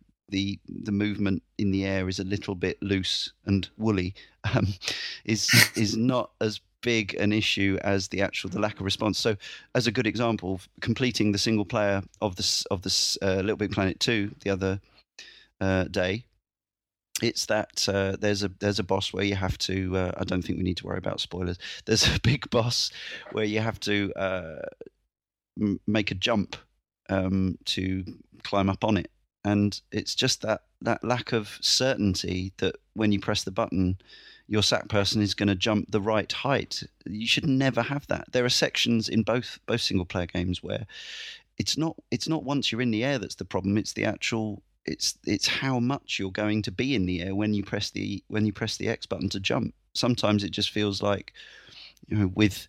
movement in the air is a little bit loose and woolly is not as big an issue as the lack of response. So, as a good example, completing the single player of this Little Big Planet 2 the other day, it's that there's a boss where you have to I don't think we need to worry about spoilers. There's a big boss where you have to make a jump to climb up on it, and it's just that lack of certainty that when you press the button, your sat person is going to jump the right height. You should never have that. There are sections in both single player games where it's not once you're in the air that's the problem. It's the actual it's how much you're going to be in the air when you press the X button to jump. Sometimes it just feels like, you know, with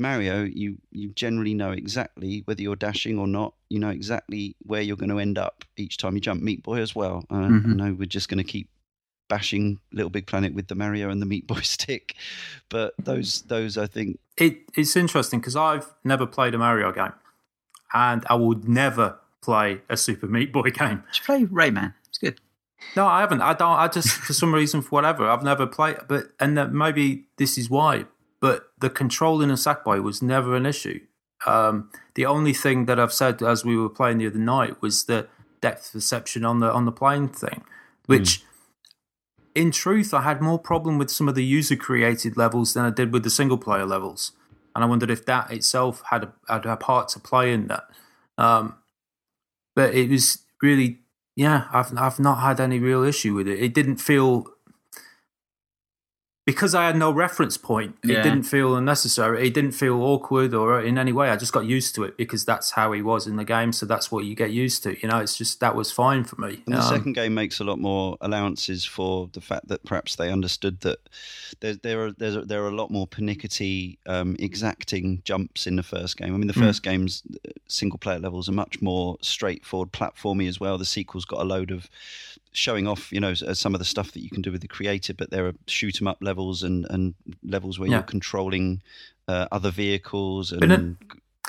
Mario, you generally know exactly whether you're dashing or not. You know exactly where you're going to end up each time you jump. Meat Boy as well. I know we're just going to keep bashing Little Big Planet with the Mario and the Meat Boy stick, but those I think it's interesting because I've never played a Mario game, and I would never play a Super Meat Boy game. Just play Rayman. It's good. No, I haven't. I don't. I just for some reason, for whatever, I've never played. But maybe this is why. But the controlling a Sackboy was never an issue. The only thing that I've said as we were playing the other night was the depth perception on the plane thing, which. In truth, I had more problem with some of the user-created levels than I did with the single-player levels, and I wondered if that itself had a part to play in that. But it was really, I've not had any real issue with it. It didn't feel because I had no reference point, it didn't feel unnecessary. It didn't feel awkward or in any way. I just got used to it because that's how he was in the game. So that's what you get used to. You know, it's just that was fine for me. And the second game makes a lot more allowances for the fact that perhaps they understood that there are a lot more pernickety, exacting jumps in the first game. I mean, the first game's single player levels are much more straightforward, platformy as well. The sequel's got a load of showing off, you know, some of the stuff that you can do with the creator, but there are shoot 'em up levels and levels where you're controlling other vehicles and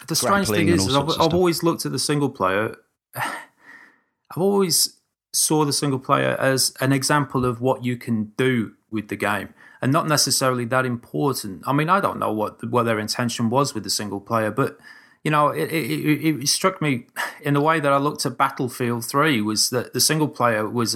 the strange thing is I've always looked at the single player. I've always saw the single player as an example of what you can do with the game and not necessarily that important. I mean, I don't know what their intention was with the single player, but you know, it struck me in the way that I looked at Battlefield 3 was that the single player was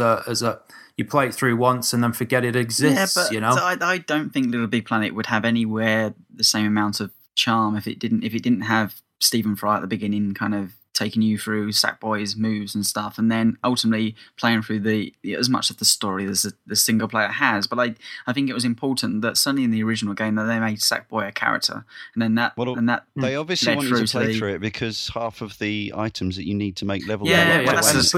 you play it through once and then forget it exists. Yeah, but you know, I don't think Little Big Planet would have anywhere the same amount of charm if it didn't have Stephen Fry at the beginning, kind of taking you through Sackboy's moves and stuff, and then ultimately playing through as much of the story as the single player has. But I think it was important that certainly in the original game that they made Sackboy a character, and then that they obviously wanted you to play through it because half of the items that you need to make level that's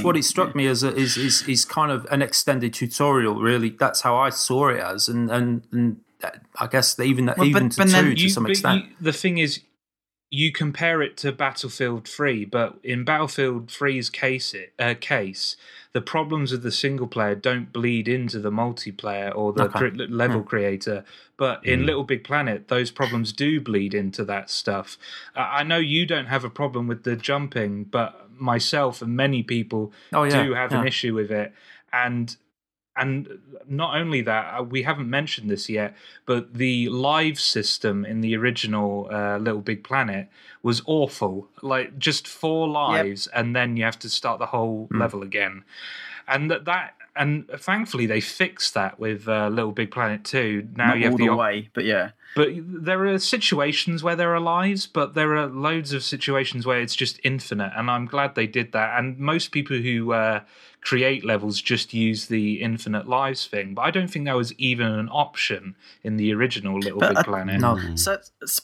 what it struck me as is kind of an extended tutorial. Really, that's how I saw it as, and I guess to some extent. The thing is, you compare it to Battlefield 3, but in Battlefield 3's case, the problems of the single player don't bleed into the multiplayer or the level creator. But in Little Big Planet, those problems do bleed into that stuff. I know you don't have a problem with the jumping, but myself and many people do have an issue with it. And not only that, we haven't mentioned this yet, but the live system in the original Little Big Planet was awful. Like, just 4 lives, and then you have to start the whole level again. And and thankfully they fixed that with Little Big Planet 2. Now not you have all the way, but yeah. But there are situations where there are lives, but there are loads of situations where it's just infinite, and I'm glad they did that. And most people who create levels just use the infinite lives thing, but I don't think that was even an option in the original Little Big Planet. No. So,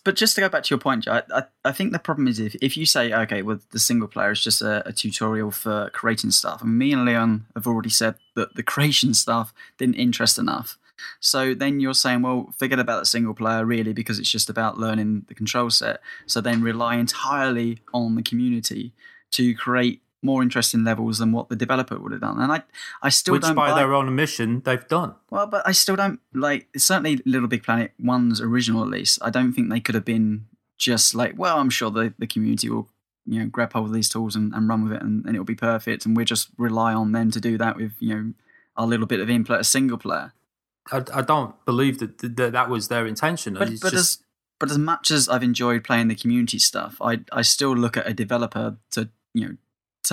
but just to go back to your point, I think the problem is if you say, okay, well, the single player is just a tutorial for creating stuff, and me and Leon have already said that the creation stuff didn't interest enough. So then you're saying, well, forget about the single player really because it's just about learning the control set. So then rely entirely on the community to create more interesting levels than what the developer would have done. And I still don't buy their own admission they've done. Well, but I still don't like certainly Little Big Planet 1's original release. I don't think they could have been just like, well, I'm sure the community will, you know, grab hold of these tools and run with it and it'll be perfect and we'll just rely on them to do that with, you know, our little bit of input as single player. I don't believe that was their intention. But as much as I've enjoyed playing the community stuff, I still look at a developer to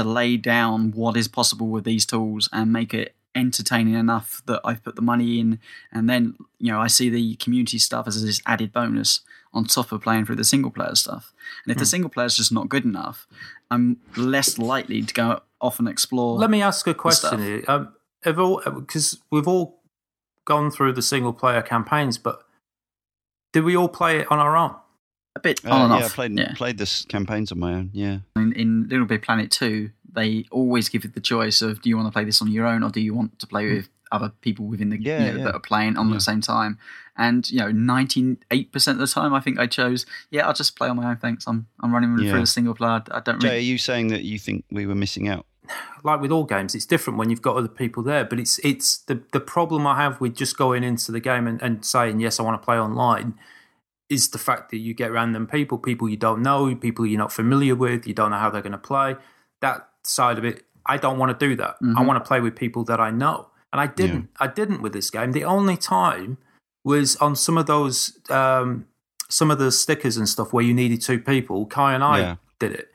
lay down what is possible with these tools and make it entertaining enough that I've put the money in, and then you know I see the community stuff as this added bonus on top of playing through the single player stuff. And if the single player is just not good enough, I'm less likely to go off and explore. Let me ask a question here, because we've all gone through the single player campaigns, but did we all play it on our own? A bit on and off. I played this campaigns on my own. Yeah. In Little Big Planet 2, they always give you the choice of do you want to play this on your own or do you want to play with other people within the that are playing on the same time. And you know, 98% of the time, I think I chose I'll just play on my own. Thanks. I'm running through the single player. I don't. Jay, are you saying that you think we were missing out? Like with all games, it's different when you've got other people there, but it's the problem I have with just going into the game and saying, yes, I want to play online is the fact that you get random people you don't know, people you're not familiar with, you don't know how they're going to play. That side of it, I don't want to do that. Mm-hmm. I want to play with people that I know. And I didn't. Yeah. I didn't with this game. The only time was on some of those, some of the stickers and stuff where you needed 2 people. Kai and I did it.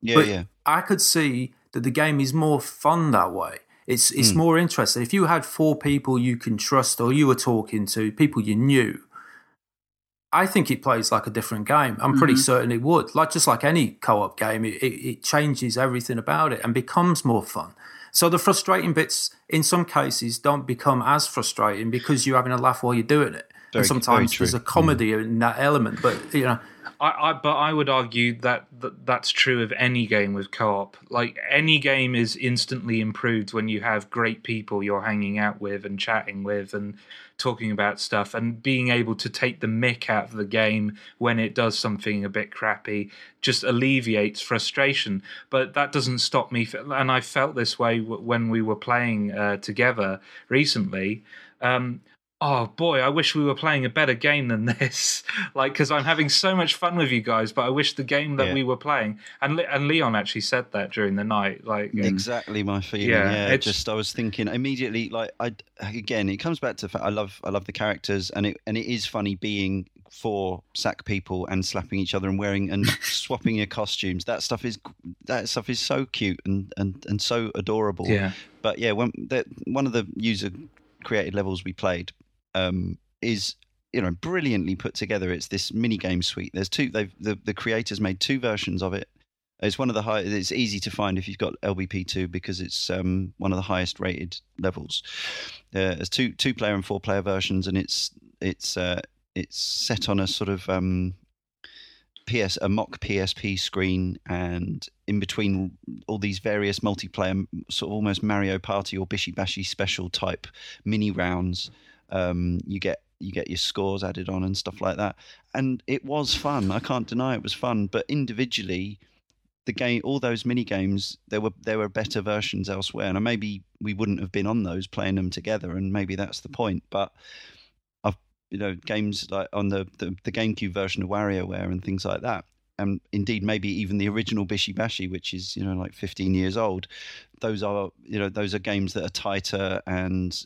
Yeah, but I could see that the game is more fun that way. It's more interesting. If you had 4 people you can trust or you were talking to, people you knew, I think it plays like a different game. I'm pretty certain it would. Like just like any co-op game, it changes everything about it and becomes more fun. So the frustrating bits, in some cases, don't become as frustrating because you're having a laugh while you're doing it. And sometimes there's a comedy in that element, but you know. I would argue that that's true of any game with co-op. Like, any game is instantly improved when you have great people you're hanging out with and chatting with and talking about stuff, and being able to take the mick out of the game when it does something a bit crappy just alleviates frustration. But that doesn't stop me, and I felt this way when we were playing together recently. Oh boy, I wish we were playing a better game than this. Like, because I'm having so much fun with you guys, but I wish the game that we were playing. And Leon actually said that during the night. Like, exactly my feeling. Yeah, just I was thinking immediately. Like, it comes back to I love the characters, and it is funny being four sack people and slapping each other and wearing and swapping your costumes. That stuff is so cute and so adorable. Yeah. But yeah, one of the user created levels we played. Is, you know, brilliantly put together. It's this mini game suite. There's two. The creators made two versions of it. It's one of the high. It's easy to find if you've got LBP2 because it's one of the highest rated levels. There's two player and four player versions, and it's set on a sort of a mock PSP screen, and in between all these various multiplayer sort of almost Mario Party or Bishy Bashy special type mini rounds. You get your scores added on and stuff like that, and it was fun. I can't deny it was fun, but individually, the game, all those mini games, there were better versions elsewhere, and maybe we wouldn't have been on those playing them together, and maybe that's the point. But I've, you know, games like on the GameCube version of WarioWare and things like that, and indeed maybe even the original Bishy Bashy, which is, you know, like 15 years old, those are games that are tighter and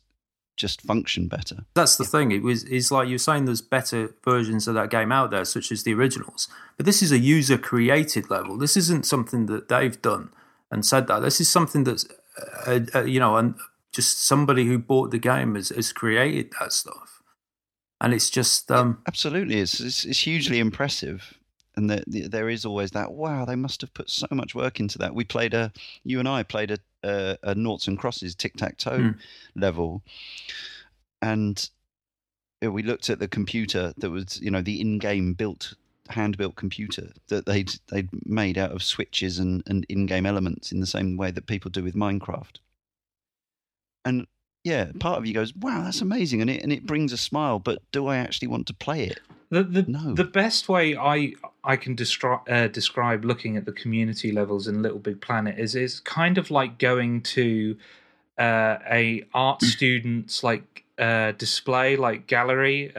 just function better. That's the thing. It's like you're saying, there's better versions of that game out there, such as the originals. But this is a user-created level. This isn't something that they've done and said that. This is something that's, you know, and just somebody who bought the game has created that stuff. And it's just... absolutely. It's hugely impressive. And there is always that, wow, they must have put so much work into that. You and I played a noughts and crosses tic-tac-toe level, and we looked at the computer that was, you know, the in-game built, hand-built computer that they'd made out of switches and in-game elements in the same way that people do with Minecraft. And yeah, part of you goes, wow, that's amazing, and it brings a smile, but do I actually want to play it? No. The best way I can describe looking at the community levels in Little Big Planet is kind of like going to a art student's like display, like gallery,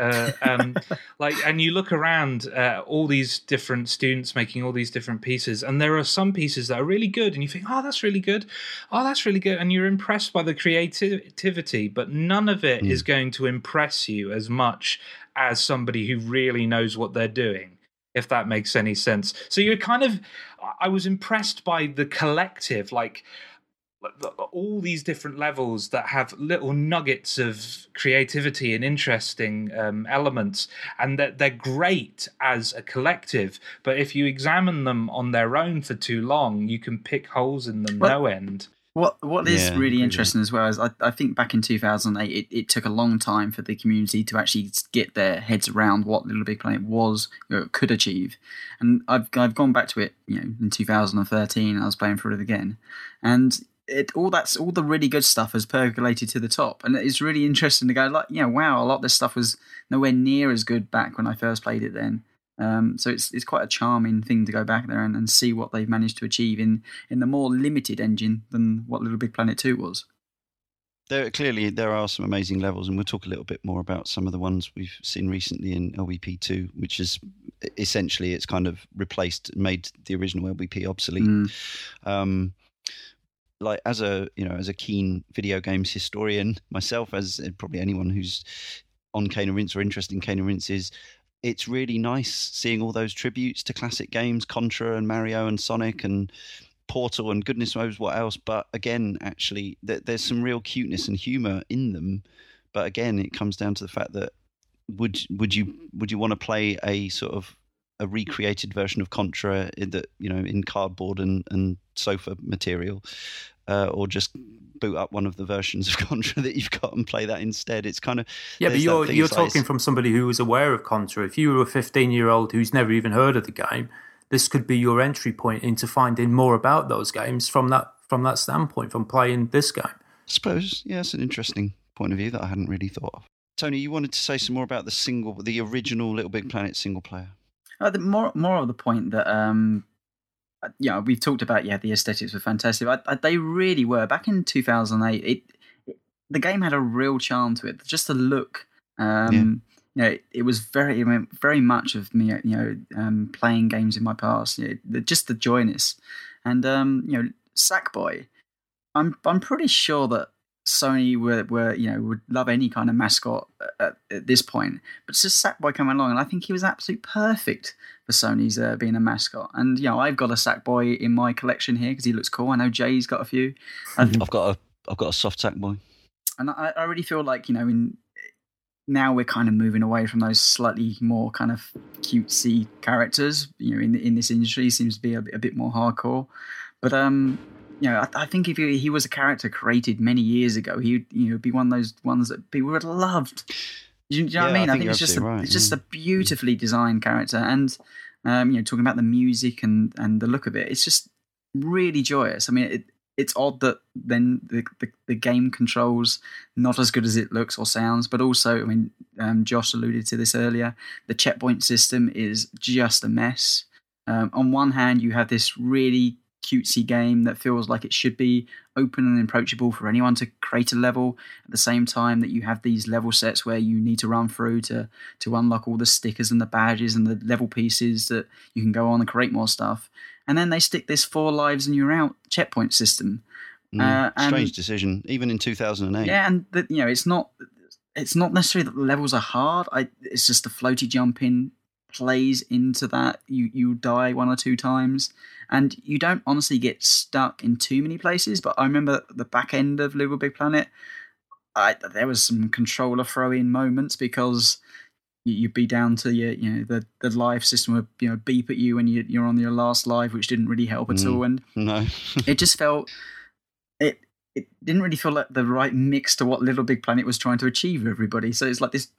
like, and you look around, all these different students making all these different pieces, and there are some pieces that are really good, and you think, oh, that's really good, oh, that's really good, and you're impressed by the creativity, but none of it is going to impress you as much as somebody who really knows what they're doing, if that makes any sense. So you're kind of, I was impressed by the collective, like all these different levels that have little nuggets of creativity and interesting elements, and that they're great as a collective. But if you examine them on their own for too long, you can pick holes in them no end. What is really interesting as well is I think back in 2008, it took a long time for the community to actually get their heads around what Little Big Planet was, or could achieve. And I've gone back to it, you know, in 2013, I was playing through it again, and all the really good stuff has percolated to the top, and it's really interesting to go, like, you know, wow, a lot of this stuff was nowhere near as good back when I first played it then. So it's quite a charming thing to go back there and see what they've managed to achieve in the more limited engine than what Little Big Planet 2 was. There are some amazing levels, and we'll talk a little bit more about some of the ones we've seen recently in LBP2, which is essentially, it's kind of made the original LBP obsolete. Like, as a keen video games historian myself, as probably anyone who's on Kane and Rince or interested in Kane and Rince is, it's really nice seeing all those tributes to classic games, Contra and Mario and Sonic and Portal and goodness knows what else. But again, actually, there's some real cuteness and humour in them. But again, it comes down to the fact that would you want to play a sort of a recreated version of Contra in the, you know, in cardboard and sofa material, or just boot up one of the versions of Contra that you've got and play that instead. It's kind of... Yeah, but you're talking from somebody who was aware of Contra. If you were a 15-year-old who's never even heard of the game, this could be your entry point into finding more about those games from that standpoint, from playing this game. I suppose, yeah, it's an interesting point of view that I hadn't really thought of. Tony, you wanted to say some more about the original Little Big Planet single player. More of the point that... we've talked about, the aesthetics were fantastic. They really were. Back in 2008, the game had a real charm to it. Just the look, it was very much of me, playing games in my past. You know, just the joyness, and Sackboy. I'm pretty sure that Sony would love any kind of mascot at this point, but it's just Sackboy coming along, and I think he was absolutely perfect for Sony's being a mascot. And I've got a Sackboy in my collection here because he looks cool. I know Jay's got a few. I've got a soft Sackboy, and I really feel like now we're kind of moving away from those slightly more kind of cutesy characters. In this industry, seems to be a bit more hardcore, but I think if he was a character created many years ago, he would be one of those ones that people would have loved. Do you know what I mean? I think it's just a beautifully designed character, and talking about the music and the look of it, it's just really joyous. I mean, it's odd that then the game controls not as good as it looks or sounds, but also, I mean, Josh alluded to this earlier. The checkpoint system is just a mess. On one hand, you have this really cutesy game that feels like it should be open and approachable for anyone to create a level, at the same time that you have these level sets where you need to run through to unlock all the stickers and the badges and the level pieces that you can go on and create more stuff. And then they stick this 4 lives and you're out checkpoint system. Strange decision, even in 2008. Yeah, and it's not necessarily that the levels are hard. It's just the floaty jumping plays into that. You die 1 or 2 times and you don't honestly get stuck in too many places, but I remember the back end of Little Big Planet, there was some controller throw-in moments because you'd be down to your the live system would beep at you when you're on your last live, which didn't really help at all, and no. It just felt it didn't really feel like the right mix to what Little Big Planet was trying to achieve with everybody. So it's like this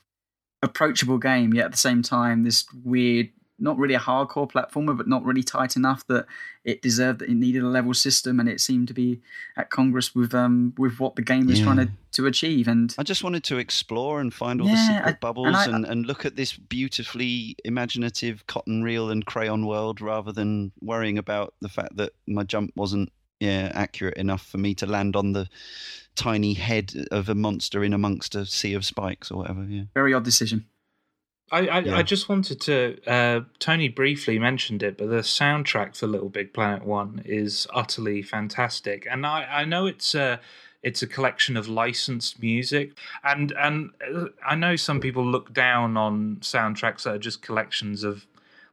approachable game, yet at the same time this weird, not really a hardcore platformer, but not really tight enough that it deserved, that it needed a level system, and it seemed to be at Congress with what the game was trying to achieve. And I just wanted to explore and find all the secret bubbles and look at this beautifully imaginative cotton reel and crayon world, rather than worrying about the fact that my jump wasn't accurate enough for me to land on the tiny head of a monster in amongst a sea of spikes or whatever. Yeah, very odd decision. I just wanted to. Tony briefly mentioned it, but the soundtrack for Little Big Planet 1 is utterly fantastic, and I know it's a collection of licensed music, and I know some people look down on soundtracks that are just collections of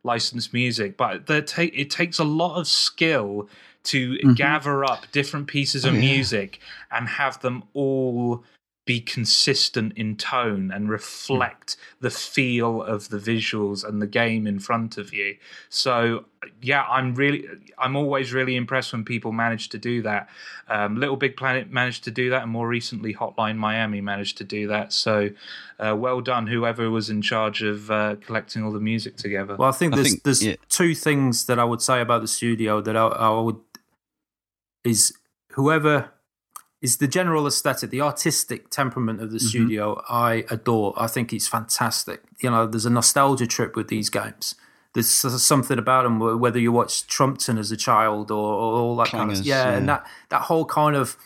licensed music, but it takes a lot of skill to gather up different pieces of music and have them all be consistent in tone and reflect the feel of the visuals and the game in front of you. So, I'm always really impressed when people manage to do that. Little Big Planet managed to do that, and more recently Hotline Miami managed to do that. So well done, whoever was in charge of collecting all the music together. Well, I think there's two things that I would say about the studio that I would... is the general aesthetic, the artistic temperament of the studio, I adore. I think it's fantastic. There's a nostalgia trip with these games. There's something about them, whether you watch Trumpton as a child or all that kind of stuff. Yeah, and that whole kind of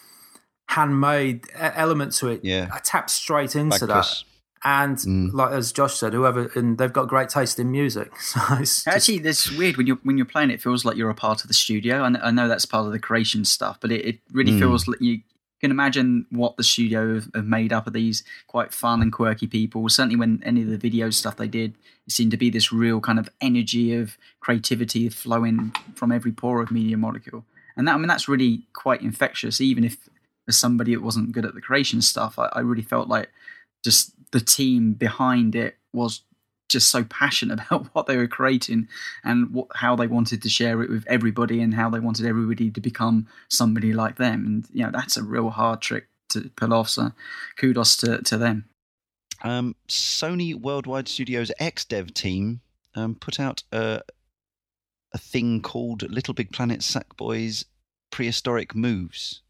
handmade element to it, I tap straight into that. And like as Josh said, they've got great taste in music. So actually, it's weird when you're playing. It feels like you're a part of the studio. And I know that's part of the creation stuff, but it really feels like you can imagine what the studio have made up of these quite fun and quirky people. Certainly when any of the video stuff they did, it seemed to be this real kind of energy of creativity flowing from every pore of Media Molecule. And that's really quite infectious, even if as somebody that wasn't good at the creation stuff, I really felt like just the team behind it was just so passionate about what they were creating and how they wanted to share it with everybody and how they wanted everybody to become somebody like them. And, you know, that's a real hard trick to pull off. So kudos to them. Sony Worldwide Studios ex-dev team put out a thing called Little Big Planet Sackboy's Prehistoric Moves,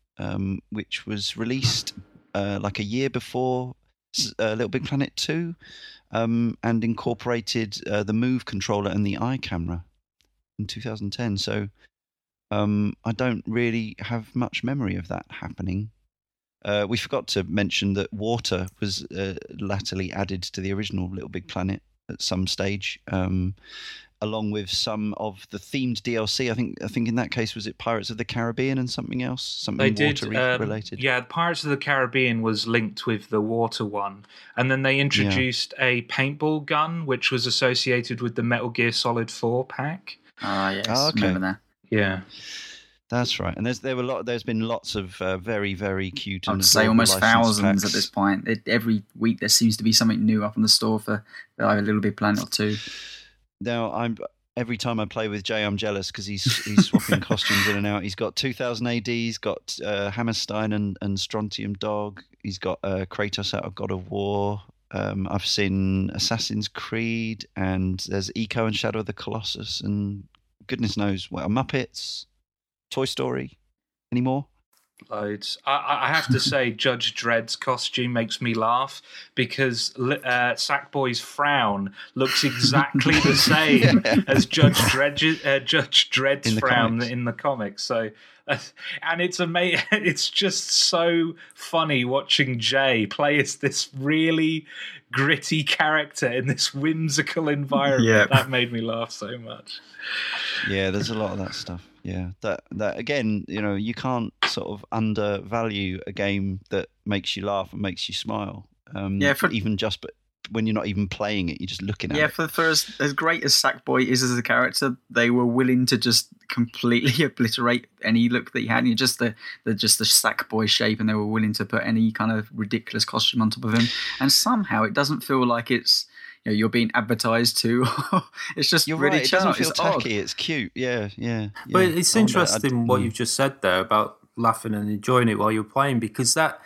which was released like a year before Little Big Planet 2, and incorporated the Move controller and the Eye camera in 2010. So I don't really have much memory of that happening. We forgot to mention that water was latterly added to the original Little Big Planet at some stage, along with some of the themed DLC. I think in that case, was it Pirates of the Caribbean and something else? Something water-related? Yeah, Pirates of the Caribbean was linked with the water one. And then they introduced a paintball gun, which was associated with the Metal Gear Solid 4 pack. Ah, yes, remember that. Yeah. That's right, and there's been lots of very, very cute. I'd say almost thousands packs at this point. Every week there seems to be something new up in the store for either Little Big Planet or two. Now every time I play with Jay, I'm jealous because he's swapping costumes in and out. He's got 2000 AD. He's got Hammerstein and Strontium Dog. He's got Kratos out of God of War. I've seen Assassin's Creed, and there's Eco and Shadow of the Colossus, and goodness knows what, Muppets. Toy Story anymore? Loads. I have to say, Judge Dredd's costume makes me laugh because Sackboy's frown looks exactly the same as Judge Dredd's in frown in the comics. So, and it's amazing. It's just so funny watching Jay play as this really gritty character in this whimsical environment. Yep. That made me laugh so much. Yeah, there's a lot of that stuff. Yeah, that again, you know, you can't sort of undervalue a game that makes you laugh and makes you smile. But when you're not even playing it, you're just looking at it. Yeah, for as great as Sackboy is as a character, they were willing to just completely obliterate any look that he had. And just the Sackboy shape, and they were willing to put any kind of ridiculous costume on top of him. And somehow it doesn't feel like it's, you know, you're being advertised to. It's just, you're really right. It doesn't feel tacky. It's cute. Yeah. But it's interesting what you've just said there about laughing and enjoying it while you're playing, because that,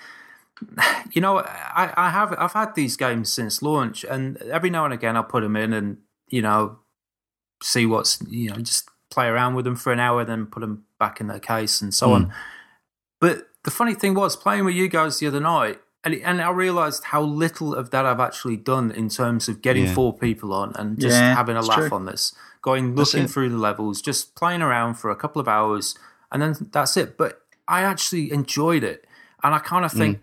you know, I've had these games since launch, and every now and again I'll put them in and, you know, see what's, you know, just play around with them for an hour, then put them back in their case and so on. But the funny thing was playing with you guys the other night, and I realised how little of that I've actually done in terms of getting four people on and just having a laugh on this, looking through the levels, just playing around for a couple of hours, and then that's it. But I actually enjoyed it, and I kind of think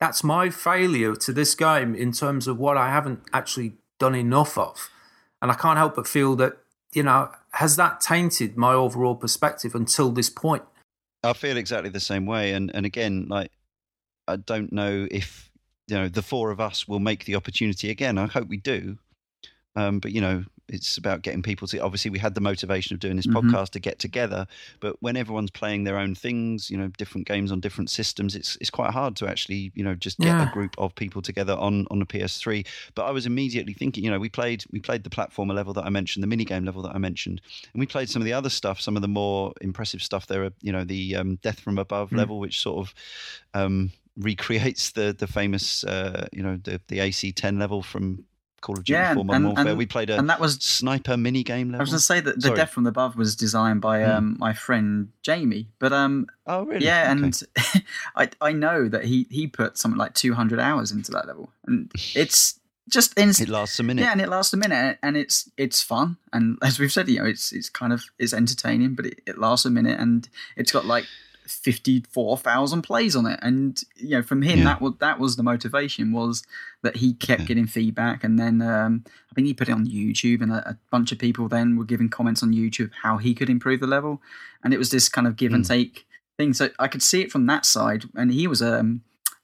that's my failure to this game in terms of what I haven't actually done enough of. And I can't help but feel that, you know, has that tainted my overall perspective until this point? I feel exactly the same way. And again, like, I don't know if, you know, the four of us will make the opportunity again. I hope we do. But, you know, it's about getting people to, obviously we had the motivation of doing this podcast to get together, but when everyone's playing their own things, you know, different games on different systems, it's quite hard to actually, you know, just get a group of people together on a PS3. But I was immediately thinking, you know, we played the platformer level that I mentioned, the minigame level that I mentioned, and we played some of the other stuff, some of the more impressive stuff. There are, you know, the Death from Above level, which sort of recreates the famous, you know, the AC-10 level from Call of Duty 4 Modern Warfare. We played a sniper mini game level. I was going to say that the Death from Above was designed by my friend Jamie, but oh really? Yeah, okay. And I know that he put something like 200 hours into that level, and it's just it lasts a minute. Yeah, and it lasts a minute, and it's fun, and as we've said, you know, it's kind of is entertaining, but it lasts a minute, and it's got like 54,000 plays on it, and you know, from him that was the motivation, was that he kept getting feedback, and then I think he put it on YouTube, and a bunch of people then were giving comments on YouTube how he could improve the level, and it was this kind of give and take thing. So I could see it from that side, and he was a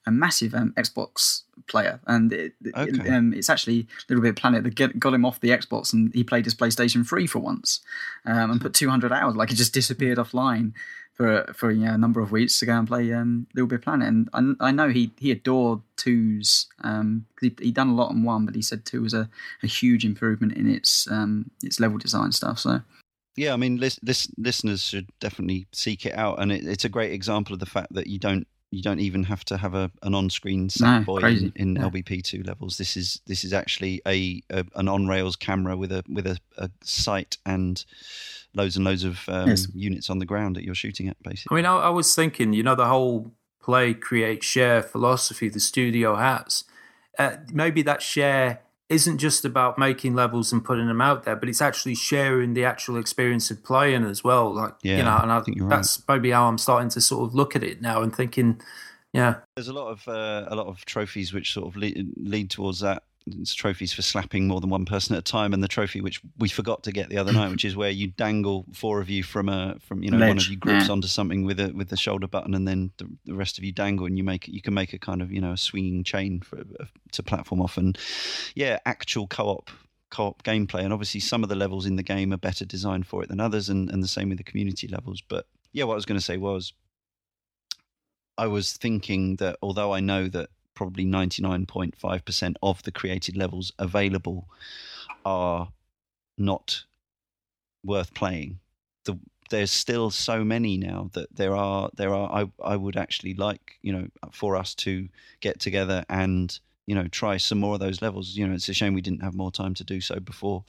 massive Xbox player, and it's actually Little Bit Planet that got him off the Xbox, and he played his PlayStation 3 for once, and put 200 hours, like he just disappeared offline for a number of weeks to go and play Little Big Planet. And I know he adored 2's, because he'd done a lot on 1, but he said 2 was a huge improvement in its level design stuff. So yeah, I mean, listeners should definitely seek it out, and it's a great example of the fact that you don't even have to have an on-screen sat boy in LBP2 levels. This is actually an on-rails camera with a sight and loads of units on the ground that you're shooting at, basically. I mean, I was thinking, the whole play, create, share philosophy the studio has, maybe that share isn't just about making levels and putting them out there, but it's actually sharing the actual experience of playing as well. And I think you're that's right. Maybe how I'm starting to sort of look at it now and thinking, yeah. There's a lot of trophies which sort of lead towards that. It's trophies for slapping more than one person at a time, and the trophy which we forgot to get the other night, which is where you dangle four of you from ledge. One of you grips onto something with the shoulder button, and then the rest of you dangle, and you can make a kind of a swinging chain to platform off, and actual co-op gameplay. And obviously some of the levels in the game are better designed for it than others, and the same with the community levels. But what I was going to say was, I was thinking that although I know that probably 99.5% of the created levels available are not worth playing, there's still so many now that there are. I would actually like, for us to get together and, try some more of those levels. It's a shame we didn't have more time to do so before.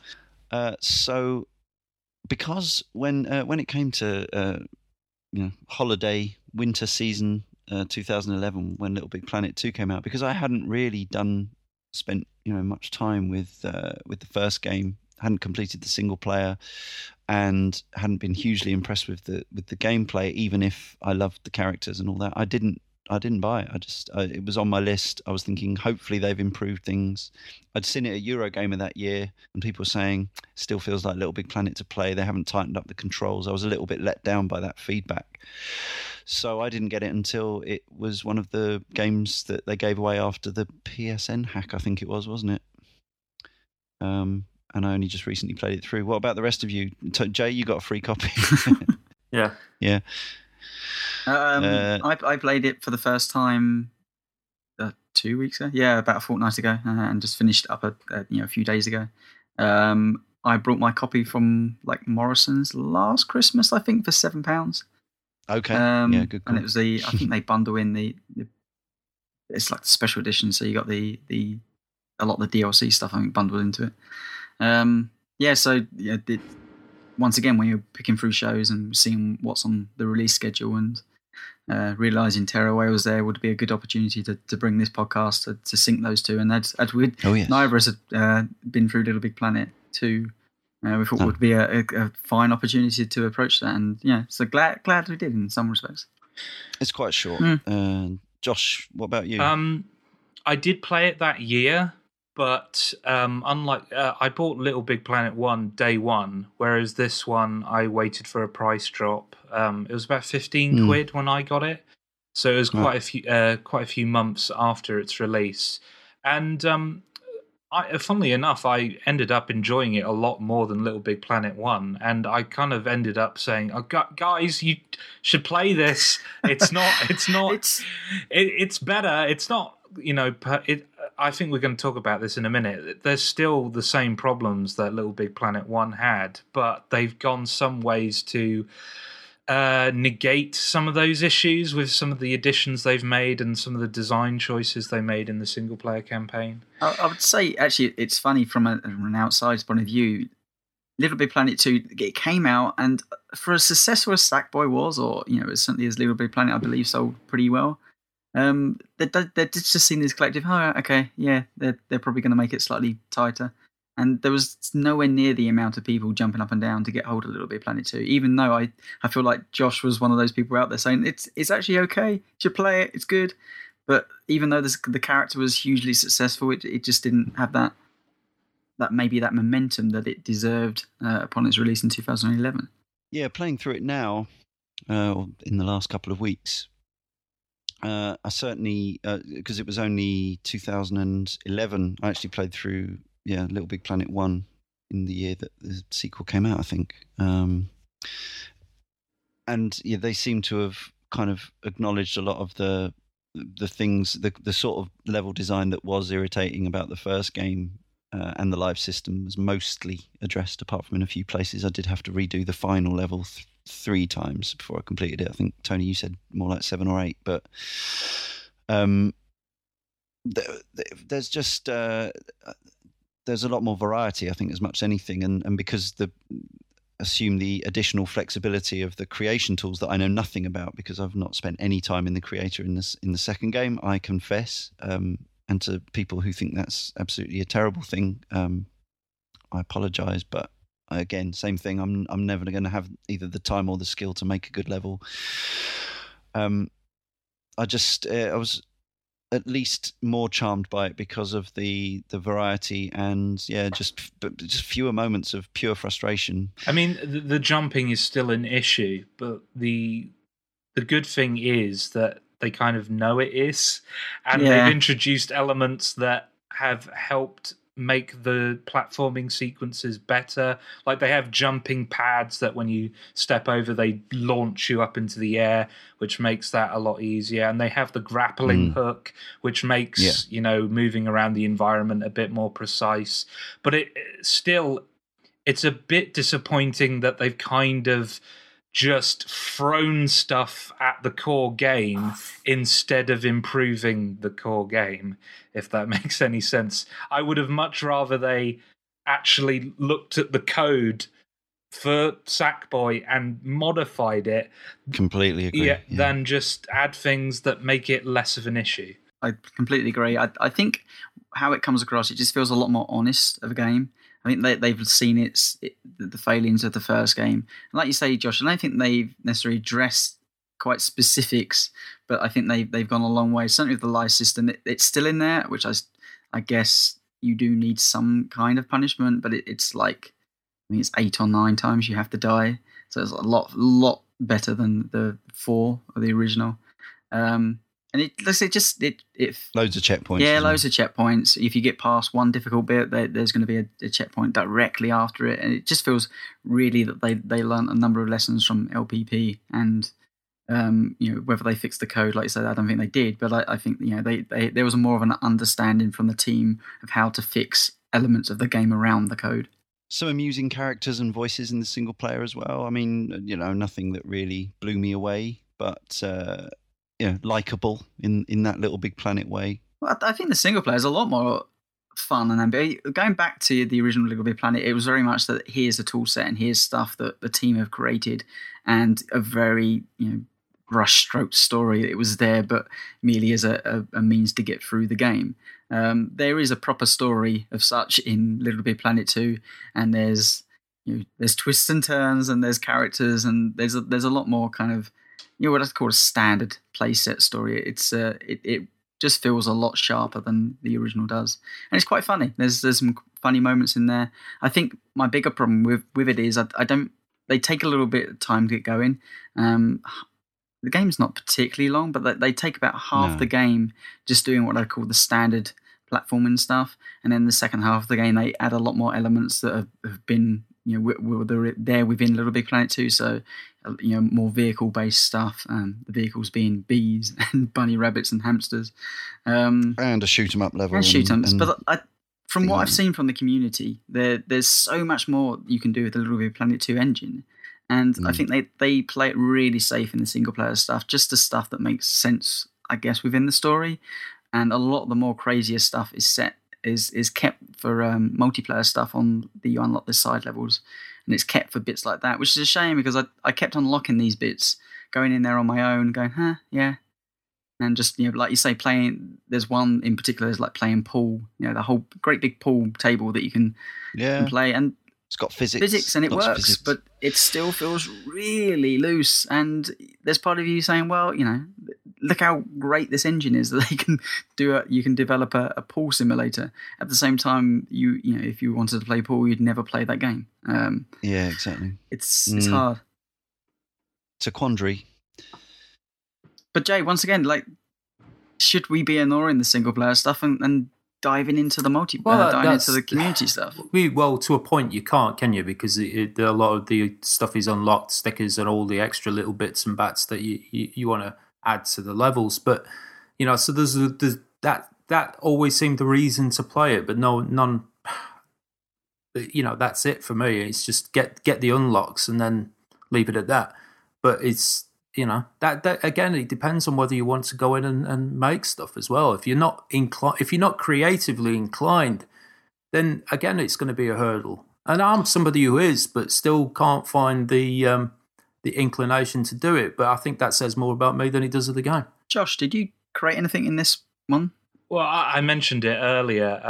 So because when it came to, holiday, winter season, 2011, when Little Big Planet 2 came out, because I hadn't really spent much time with the first game, hadn't completed the single player, and hadn't been hugely impressed with the gameplay, even if I loved the characters and all that. I didn't buy it. It was on my list. I was thinking, hopefully they've improved things. I'd seen it at Eurogamer that year, and people were saying, still feels like Little Big Planet to play. They haven't tightened up the controls. I was a little bit let down by that feedback. So I didn't get it until it was one of the games that they gave away after the PSN hack, I think it was, wasn't it? And I only just recently played it through. What about the rest of you? Jay, you got a free copy. Yeah. Yeah. I played it for the first time 2 weeks ago. Yeah, about a fortnight ago, and just finished up a few days ago. I brought my copy from Morrison's last Christmas, I think, for £7. Okay. Good call. And it was I think they bundle in the it's like the special edition, so you got the a lot of the DLC stuff, I think, bundled into it. Once again, when you're picking through shows and seeing what's on the release schedule, and realising Tearaway was there, would be a good opportunity to bring this podcast to sync those two. And as we'd, neither of us had been through Little Big Planet 2, we thought it would be a fine opportunity to approach that. And so glad we did in some respects. It's quite short. Josh, what about you? I did play it that year. But I bought Little Big Planet 1 day one, whereas this one I waited for a price drop. It was about 15 quid when I got it, so it was quite a few months after its release. And funnily enough, I ended up enjoying it a lot more than Little Big Planet 1, and I kind of ended up saying, "Oh, guys, you should play this. It's better. It's not." I think we're going to talk about this in a minute. There's still the same problems that Little Big Planet 1 had, but they've gone some ways to negate some of those issues with some of the additions they've made and some of the design choices they made in the single-player campaign. I would say, actually, it's funny from an outside point of view. Little Big Planet 2, it came out, and for as successful as Sackboy was, or certainly as Little Big Planet, I believe, sold pretty well. They're just seen this collective. Oh, okay, yeah, they're probably going to make it slightly tighter. And there was nowhere near the amount of people jumping up and down to get hold of Little Big Planet 2. Even though I feel like Josh was one of those people out there saying it's actually okay, you should play it, it's good. But even though the character was hugely successful, it just didn't have that momentum that it deserved upon its release in 2011. Yeah, playing through it now, in the last couple of weeks. I certainly, because it was only 2011, I actually played through Little Big Planet 1 in the year that the sequel came out, I think. And yeah, they seem to have kind of acknowledged a lot of the things, the sort of level design that was irritating about the first game, and the live system was mostly addressed, apart from in a few places. I did have to redo the final level three times before I completed it. I think, Tony, you said more like 7 or 8, but there's just there's a lot more variety, I think, as much as anything, and because the additional flexibility of the creation tools that I know nothing about, because I've not spent any time in the creator in the second game, I confess, and to people who think that's absolutely a terrible thing, I apologize, but again, same thing, I'm never going to have either the time or the skill to make a good level. I was at least more charmed by it because of the variety and just fewer moments of pure frustration. I mean, the jumping is still an issue, but the good thing is that they kind of know it is, and they've introduced elements that have helped make the platforming sequences better. Like, they have jumping pads that when you step over, they launch you up into the air, which makes that a lot easier. And they have the grappling hook, which makes, moving around the environment a bit more precise. But it's a bit disappointing that they've kind of just thrown stuff at the core game instead of improving the core game, if that makes any sense. I would have much rather they actually looked at the code for Sackboy and modified it. Completely agree. Yeah. Than just add things that make it less of an issue. I completely agree. I think how it comes across, it just feels a lot more honest of a game. I think they've seen the failings of the first game. And like you say, Josh, I don't think they've necessarily addressed quite specifics, but I think they've gone a long way. Certainly with the live system, it's still in there, which I guess you do need some kind of punishment, but it's like, I mean, it's 8 or 9 times you have to die. So it's a lot better than the 4 or the original. And it loads of checkpoints. Yeah, loads of checkpoints. If you get past one difficult bit, there's going to be a checkpoint directly after it, and it just feels really that they learned a number of lessons from LPP, and whether they fixed the code, like you said, I don't think they did, but I think there was more of an understanding from the team of how to fix elements of the game around the code. Some amusing characters and voices in the single player as well. I mean, nothing that really blew me away, but. Likeable in that little big planet way. Well, I think the single player is a lot more fun and ambitious. Going back to the original Little Big Planet, it was very much that here's a tool set and here's stuff that the team have created, and a very brushstroke story. It was there, but merely as a means to get through the game. There is a proper story of such in Little Big Planet 2, and there's twists and turns, and there's characters, and there's a lot more kind of. What I call a standard playset story. It just feels a lot sharper than the original does, and it's quite funny. There's some funny moments in there. I think my bigger problem with it is I don't. They take a little bit of time to get going. The game's not particularly long, but they take about half the game just doing what I call the standard platforming stuff, and then the second half of the game they add a lot more elements that have been. Were there within Little Big Planet 2, so more vehicle-based stuff. The vehicles being bees and bunny rabbits and hamsters, and a shoot 'em up level. And shoot 'em ups, but from what I've seen from the community, there's so much more you can do with the Little Big Planet 2 engine, and I think they play it really safe in the single-player stuff, just the stuff that makes sense, I guess, within the story, and a lot of the more crazier stuff is kept for multiplayer stuff on you unlock the side levels, and it's kept for bits like that, which is a shame because I kept unlocking these bits, going in there on my own, going, and just, like you say, playing, there's one in particular is like playing pool, the whole great big pool table that you can play, and it's got physics and it works, but it still feels really loose, and there's part of you saying, well, look how great this engine is that they can do. You can develop a pool simulator. At the same time, you if you wanted to play pool, you'd never play that game. Yeah, exactly. It's hard. It's a quandary. But Jay, once again, should we be ignoring the single player stuff and diving into the multiplayer, diving into the community stuff. Well, to a point you can't, can you? Because a lot of the stuff is unlocked, stickers and all the extra little bits and bats that you want to add to the levels. But, you know, so there's that always seemed the reason to play it, but none. You know, that's it for me. It's just get the unlocks and then leave it at that. But it's, you know, that again, it depends on whether you want to go in and make stuff as well. If you're not creatively inclined, then again, it's going to be a hurdle. And I'm somebody who is, but still can't find the inclination to do it. But I think that says more about me than it does of the game. Josh, did you create anything in this one? Well, I mentioned it earlier.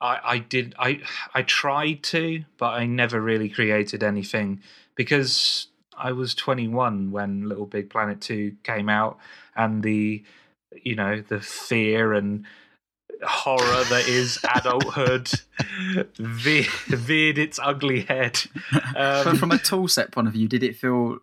I tried to, but I never really created anything because I was 21 when Little Big Planet 2 came out, and the fear and horror that is adulthood veered its ugly head. But from a tool set point of view, did it feel...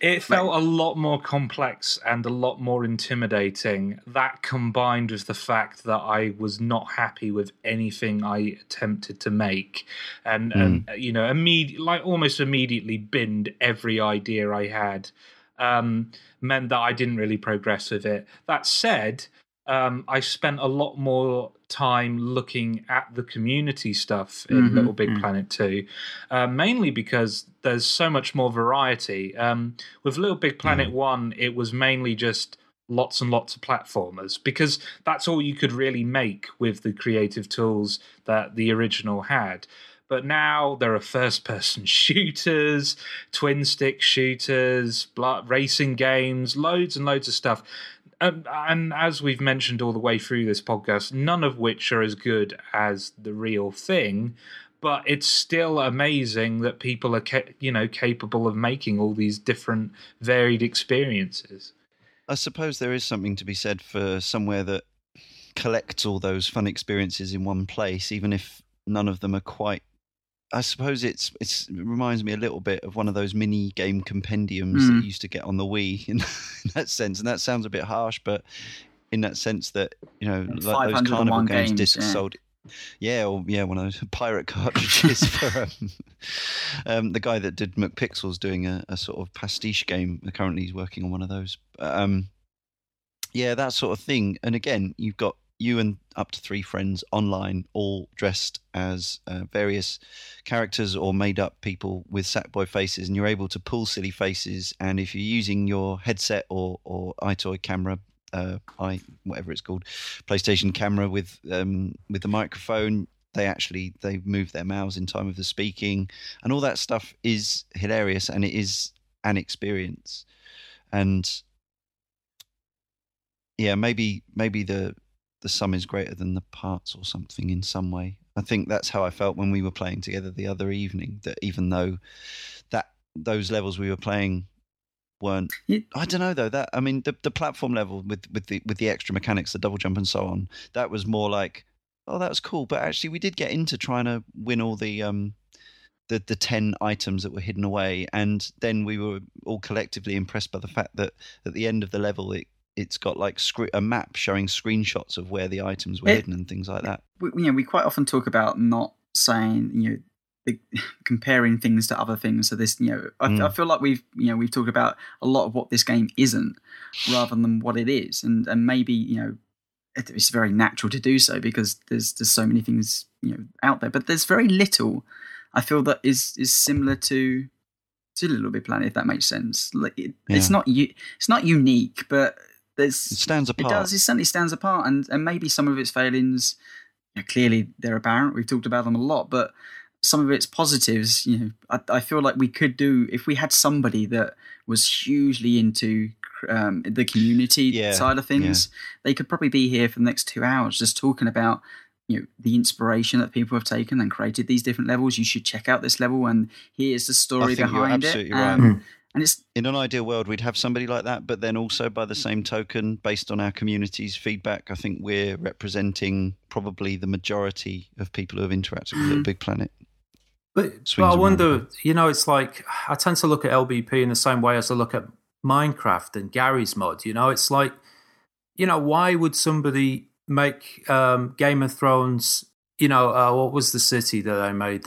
It felt a lot more complex and a lot more intimidating. That combined with the fact that I was not happy with anything I attempted to make. And you know, almost immediately binned every idea I had. Meant that I didn't really progress with it. That said, I spent a lot more time looking at the community stuff in Little Big Planet 2, mainly because there's so much more variety. With Little Big Planet 1, it was mainly just lots and lots of platformers, because that's all you could really make with the creative tools that the original had. But now there are first-person shooters, twin-stick shooters, racing games, loads and loads of stuff. And as we've mentioned all the way through this podcast, none of which are as good as the real thing, but it's still amazing that people are capable of making all these different varied experiences. I suppose there is something to be said for somewhere that collects all those fun experiences in one place, even if none of them are quite... I suppose it reminds me a little bit of one of those mini game compendiums that you used to get on the Wii in that sense. And that sounds a bit harsh, but in that sense that, you know, like those Carnival Games discs sold. Yeah, or one of those pirate cartridges for the guy that did McPixel's doing a sort of pastiche game. Currently he's working on one of those. That sort of thing. And again, you've got you and up to three friends online, all dressed as various characters or made-up people with Sackboy faces, and you're able to pull silly faces. And if you're using your headset or iToy camera, whatever it's called, PlayStation camera with the microphone, they move their mouths in time of the speaking, and all that stuff is hilarious, and it is an experience. And yeah, maybe the sum is greater than the parts or something in some way. I think that's how I felt when we were playing together the other evening, that even though that those levels we were playing weren't... I don't know, though. The platform level with the extra mechanics, the double jump and so on, that was more like, oh, that was cool. But actually we did get into trying to win all the 10 items that were hidden away. And then we were all collectively impressed by the fact that at the end of the level it's got like a map showing screenshots of where the items were hidden and things like that. We quite often talk about not saying, comparing things to other things. So this, I feel like we've talked about a lot of what this game isn't rather than what it is. And maybe, it's very natural to do so because there's so many things, out there, but there's very little I feel that is similar to Little Big Planet, if that makes sense. It's not unique, but it stands apart. It certainly stands apart, and maybe some of its failings, clearly they're apparent. We've talked about them a lot, but some of its positives, I feel like we could do if we had somebody that was hugely into the community side of things. Yeah. They could probably be here for the next 2 hours just talking about the inspiration that people have taken and created these different levels. You should check out this level, and here's the story behind it. Right. And it's in an ideal world, we'd have somebody like that, but then also by the same token, based on our community's feedback, I think we're representing probably the majority of people who have interacted with Little Big Planet. But I wonder, it's like I tend to look at LBP in the same way as I look at Minecraft and Gary's mod. It's like, why would somebody make Game of Thrones, you know, what was the city that I made?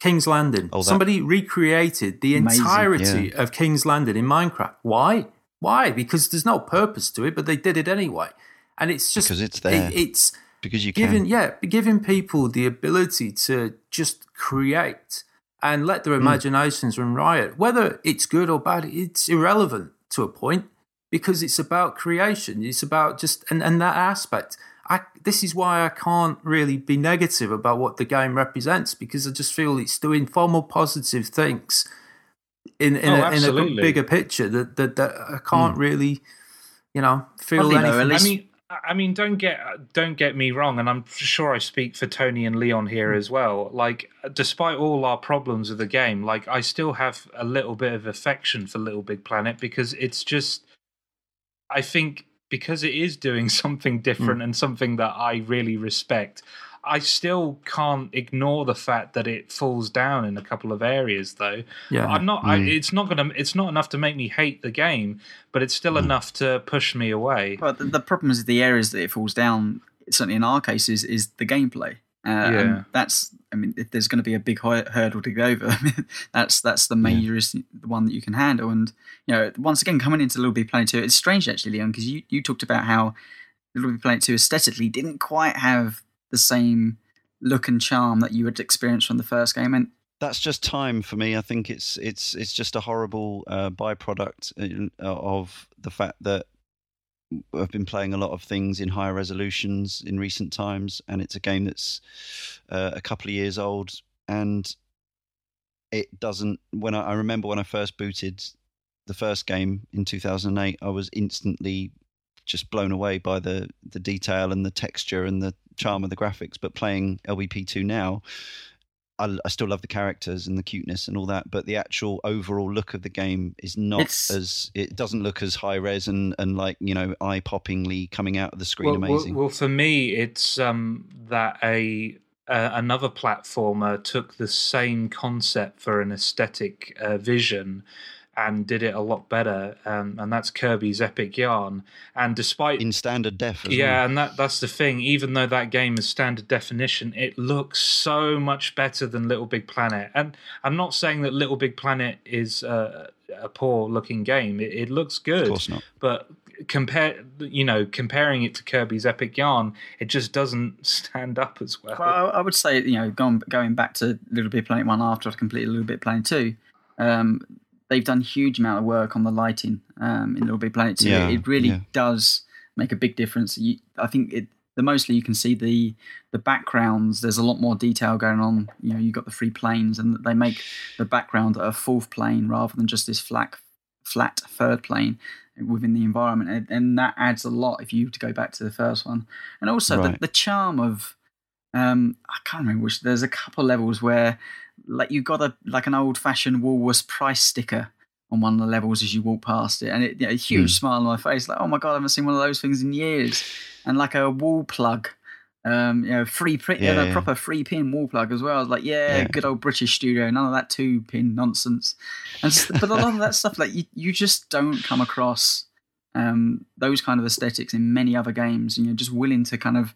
King's Landing. Oh, somebody recreated the entirety of King's Landing in Minecraft. Why? Why? Because there's no purpose to it, but they did it anyway. And it's just... because it's there. It's because you can. Giving people the ability to just create and let their imaginations run riot. Whether it's good or bad, it's irrelevant to a point because it's about creation. It's about just... and that aspect... this is why I can't really be negative about what the game represents, because I just feel it's doing far more positive things in a bigger picture that I can't really, you know, feel anything. I mean, don't get me wrong, and I'm sure I speak for Tony and Leon here as well. Like, despite all our problems with the game, like I still have a little bit of affection for Little Big Planet because it's just, I think. Because it is doing something different and something that I really respect, I still can't ignore the fact that it falls down in a couple of areas. Though I'm not, it's not enough to make me hate the game, but it's still enough to push me away. But the problem is the areas that it falls down. Certainly in our cases, is the gameplay. And that's, I mean, if there's going to be a big hurdle to go over, that's the major one that you can handle. And, you know, once again, coming into Little Big Planet 2, it's strange actually, Leon, because you talked about how Little Big Planet 2 aesthetically didn't quite have the same look and charm that you had experienced from the first game. And that's just time for me. I think it's just a horrible byproduct of the fact that I've been playing a lot of things in higher resolutions in recent times, and it's a game that's a couple of years old, and it doesn't... I remember when I first booted the first game in 2008, I was instantly just blown away by the detail and the texture and the charm of the graphics. But playing LBP2 now, I still love the characters and the cuteness and all that, but the actual overall look of the game is not it doesn't look as high res and like, you know, eye poppingly coming out of the screen. Amazing. Well, for me, it's that another platformer took the same concept for an aesthetic vision and did it a lot better, and that's Kirby's Epic Yarn. And despite in standard def, and that's the thing. Even though that game is standard definition, it looks so much better than Little Big Planet. And I'm not saying that Little Big Planet is a poor looking game. It looks good, of course not. But comparing it to Kirby's Epic Yarn, it just doesn't stand up as well. Well, I would say, you know, going back to Little Big Planet 1 after I've completed Little Big Planet 2. They've done huge amount of work on the lighting in Little Big Planet 2. Yeah, it really does make a big difference. I think the mostly you can see the backgrounds. There's a lot more detail going on. You know, you've got the three planes, and they make the background a fourth plane rather than just this flat third plane within the environment, and that adds a lot if you to go back to the first one. And also the charm of I can't remember which. There's a couple levels where, like, you got an old-fashioned Woolworths price sticker on one of the levels as you walk past it, and it, you know, a huge smile on my face, like, oh my god, I haven't seen one of those things in years. And like a wall plug, you know, proper 3-pin wall plug as well. I was like, good old British studio, none of that 2-pin nonsense. And but a lot of that stuff, like you just don't come across those kind of aesthetics in many other games, and you're just willing to kind of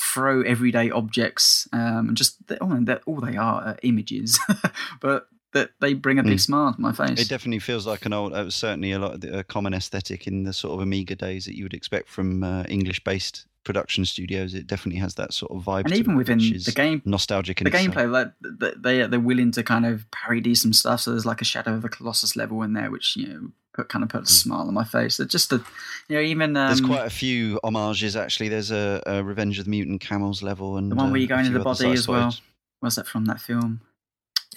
throw everyday objects and just all they are images, but that they bring a big smile to my face. It definitely feels like certainly a lot of a common aesthetic in the sort of Amiga days that you would expect from English-based production studios. It definitely has that sort of vibe. And even within the game, nostalgic in the gameplay, like they're willing to kind of parody some stuff. So there's like a Shadow of the Colossus level in there, which, you know, put a smile on my face. It's just there's quite a few homages actually. There's a Revenge of the Mutant Camels level, and the one where you go into the body as well. Was that from that film?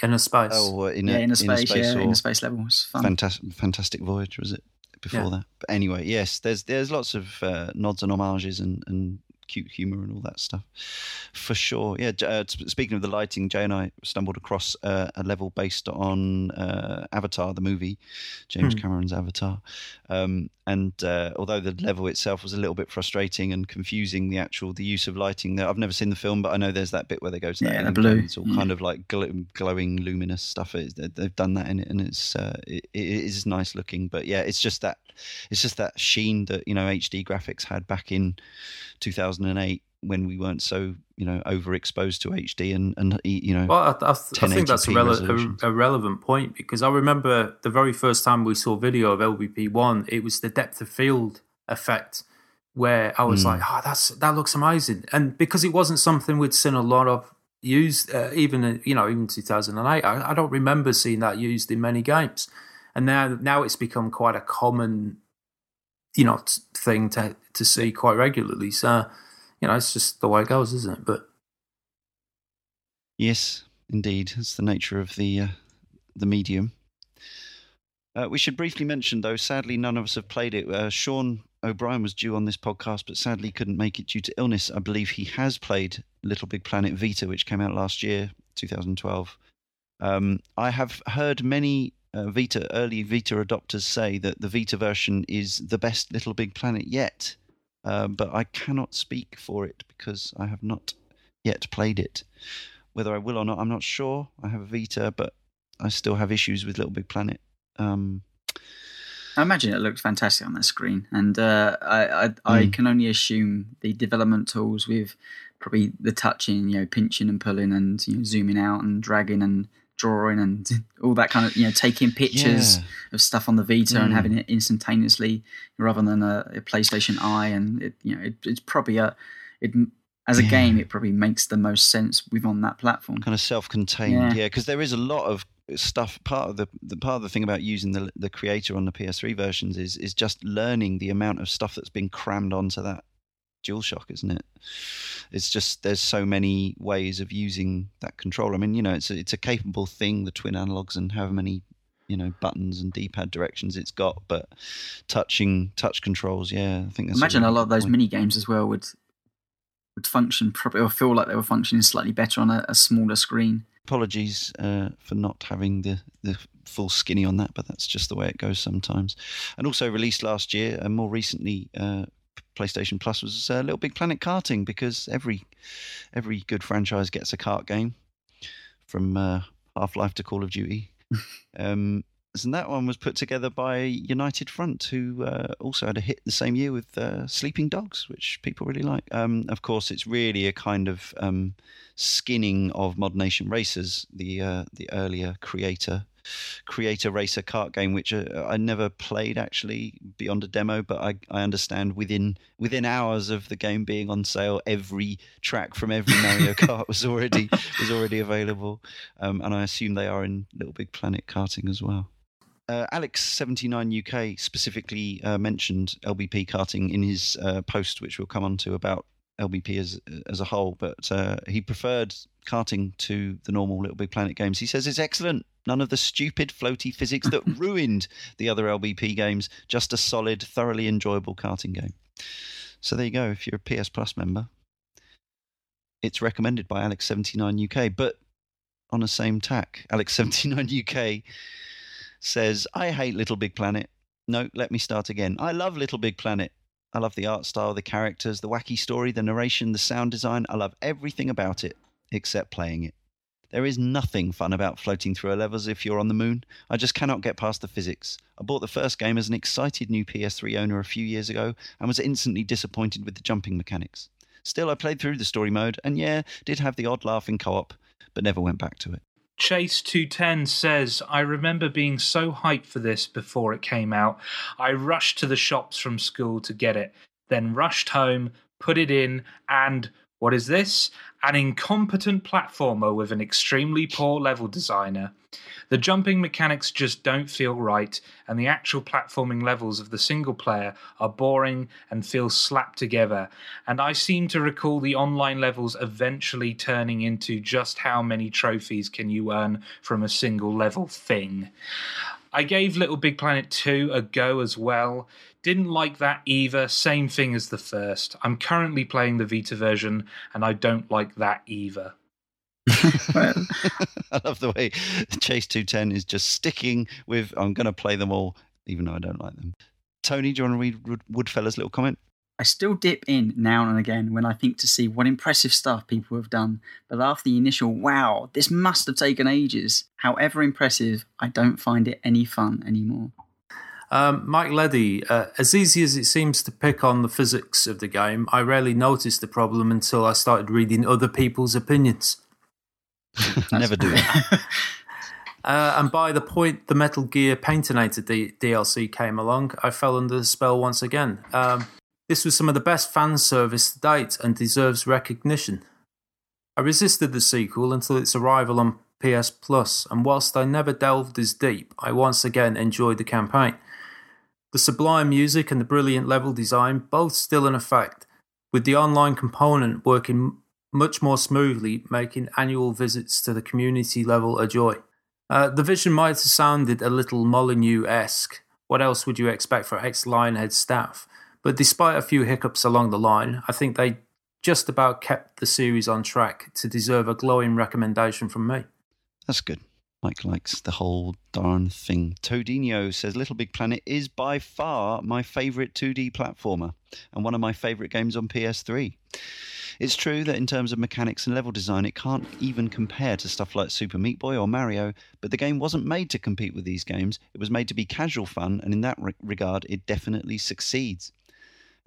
Inner Space. Oh, Inner Space. Yeah, Inner Space level was fun. Fantastic Voyage, was it? Before that, but anyway, yes, there's lots of nods and homages and cute humor and all that stuff, for sure. Yeah. Speaking of the lighting, Jay and I stumbled across a level based on Avatar, the movie, James Cameron's Avatar. And although the level itself was a little bit frustrating and confusing, the use of lighting there. I've never seen the film, but I know there's that bit where they go to that the blue. It's all kind of like glowing, luminous stuff. They've done that in it, and it is nice looking. But yeah, it's just that sheen that HD graphics had back in 2008 when we weren't so overexposed to HD and I think that's a relevant point, because I remember the very first time we saw video of LBP1, it was the depth of field effect, where I was like, that looks amazing. And because it wasn't something we'd seen a lot of used, even 2008, I don't remember seeing that used in many games. And now it's become quite a common, thing to see quite regularly. So, it's just the way it goes, isn't it? But yes, indeed, it's the nature of the medium. We should briefly mention, though, sadly, none of us have played it. Sean O'Brien was due on this podcast, but sadly couldn't make it due to illness. I believe he has played Little Big Planet Vita, which came out last year, 2012. I have heard many early Vita adopters say that the Vita version is the best Little Big Planet yet, but I cannot speak for it because I have not yet played it. Whether I will or not, I'm not sure. I have a Vita, but I still have issues with Little Big Planet. I imagine it looked fantastic on that screen, and I can only assume the development tools with probably the touching, pinching and pulling, and zooming out and dragging and drawing and all that kind of, taking pictures of stuff on the Vita and having it instantaneously rather than a PlayStation Eye, and it's probably as a game, it probably makes the most sense with on that platform. Kind of self-contained, because there is a lot of stuff. Part of the thing about using the creator on the PS3 versions is just learning the amount of stuff that's been crammed onto that DualShock, isn't it? It's just there's so many ways of using that controller. I mean, it's a capable thing, the twin analogs and however many buttons and D-pad directions it's got, but touch controls, I think that's imagine a lot of those mini games as well would function probably, or feel like they were functioning slightly better on a smaller screen. Apologies for not having the full skinny on that, but that's just the way it goes sometimes. And also released last year, and more recently, PlayStation Plus was Little Big Planet Karting, because every good franchise gets a kart game, from Half-Life to Call of Duty. And that one was put together by United Front, who also had a hit the same year with Sleeping Dogs, which people really like. Of course, it's really a kind of skinning of Mod Nation Racers, the earlier creator racer kart game, which I never played actually beyond a demo, but I understand within hours of the game being on sale, every track from every Mario Kart was already available, and I assume they are in Little Big Planet Karting as well. Alex79 UK specifically mentioned LBP karting in his post, which we'll come on to, about LBP as a whole, but he preferred karting to the normal Little Big Planet games. He says it's excellent. None of the stupid floaty physics that ruined the other LBP games. Just a solid, thoroughly enjoyable karting game. So there you go. If you're a PS Plus member, it's recommended by Alex79 UK. But on the same tack, Alex79 UK says, I hate Little Big Planet. No, let me start again. I love Little Big Planet. I love the art style, the characters, the wacky story, the narration, the sound design. I love everything about it except playing it. There is nothing fun about floating through a level as if you're on the moon. I just cannot get past the physics. I bought the first game as an excited new PS3 owner a few years ago and was instantly disappointed with the jumping mechanics. Still, I played through the story mode and did have the odd laugh in co-op, but never went back to it. Chase210 says, I remember being so hyped for this before it came out. I rushed to the shops from school to get it, then rushed home, put it in, and what is this? An incompetent platformer with an extremely poor level designer. The jumping mechanics just don't feel right, and the actual platforming levels of the single player are boring and feel slapped together, and I seem to recall the online levels eventually turning into just how many trophies can you earn from a single level thing. I gave Little Big Planet 2 a go as well. Didn't like that either. Same thing as the first. I'm currently playing the Vita version, and I don't like that either. I love the way Chase 210 is just sticking with, I'm going to play them all, even though I don't like them. Tony, do you want to read Woodfeller's little comment? I still dip in now and again when I think to see what impressive stuff people have done, but after the initial, wow, this must have taken ages, however impressive, I don't find it any fun anymore. Mike Leddy, as easy as it seems to pick on the physics of the game, I rarely noticed the problem until I started reading other people's opinions. Never do it. And by the point the Metal Gear Paintinator DLC came along, I fell under the spell once again. This was some of the best fan service to date and deserves recognition. I resisted the sequel until its arrival on PS Plus, and whilst I never delved as deep, I once again enjoyed the campaign. The sublime music and the brilliant level design both still in effect, with the online component working much more smoothly, making annual visits to the community level a joy. The vision might have sounded a little Molyneux-esque. What else would you expect for ex-Lionhead staff? But despite a few hiccups along the line, I think they just about kept the series on track to deserve a glowing recommendation from me. That's good. Mike likes the whole darn thing. Todinho says Little Big Planet is by far my favourite 2D platformer and one of my favourite games on PS3. It's true that in terms of mechanics and level design, it can't even compare to stuff like Super Meat Boy or Mario, but the game wasn't made to compete with these games. It was made to be casual fun, and in that regard, it definitely succeeds.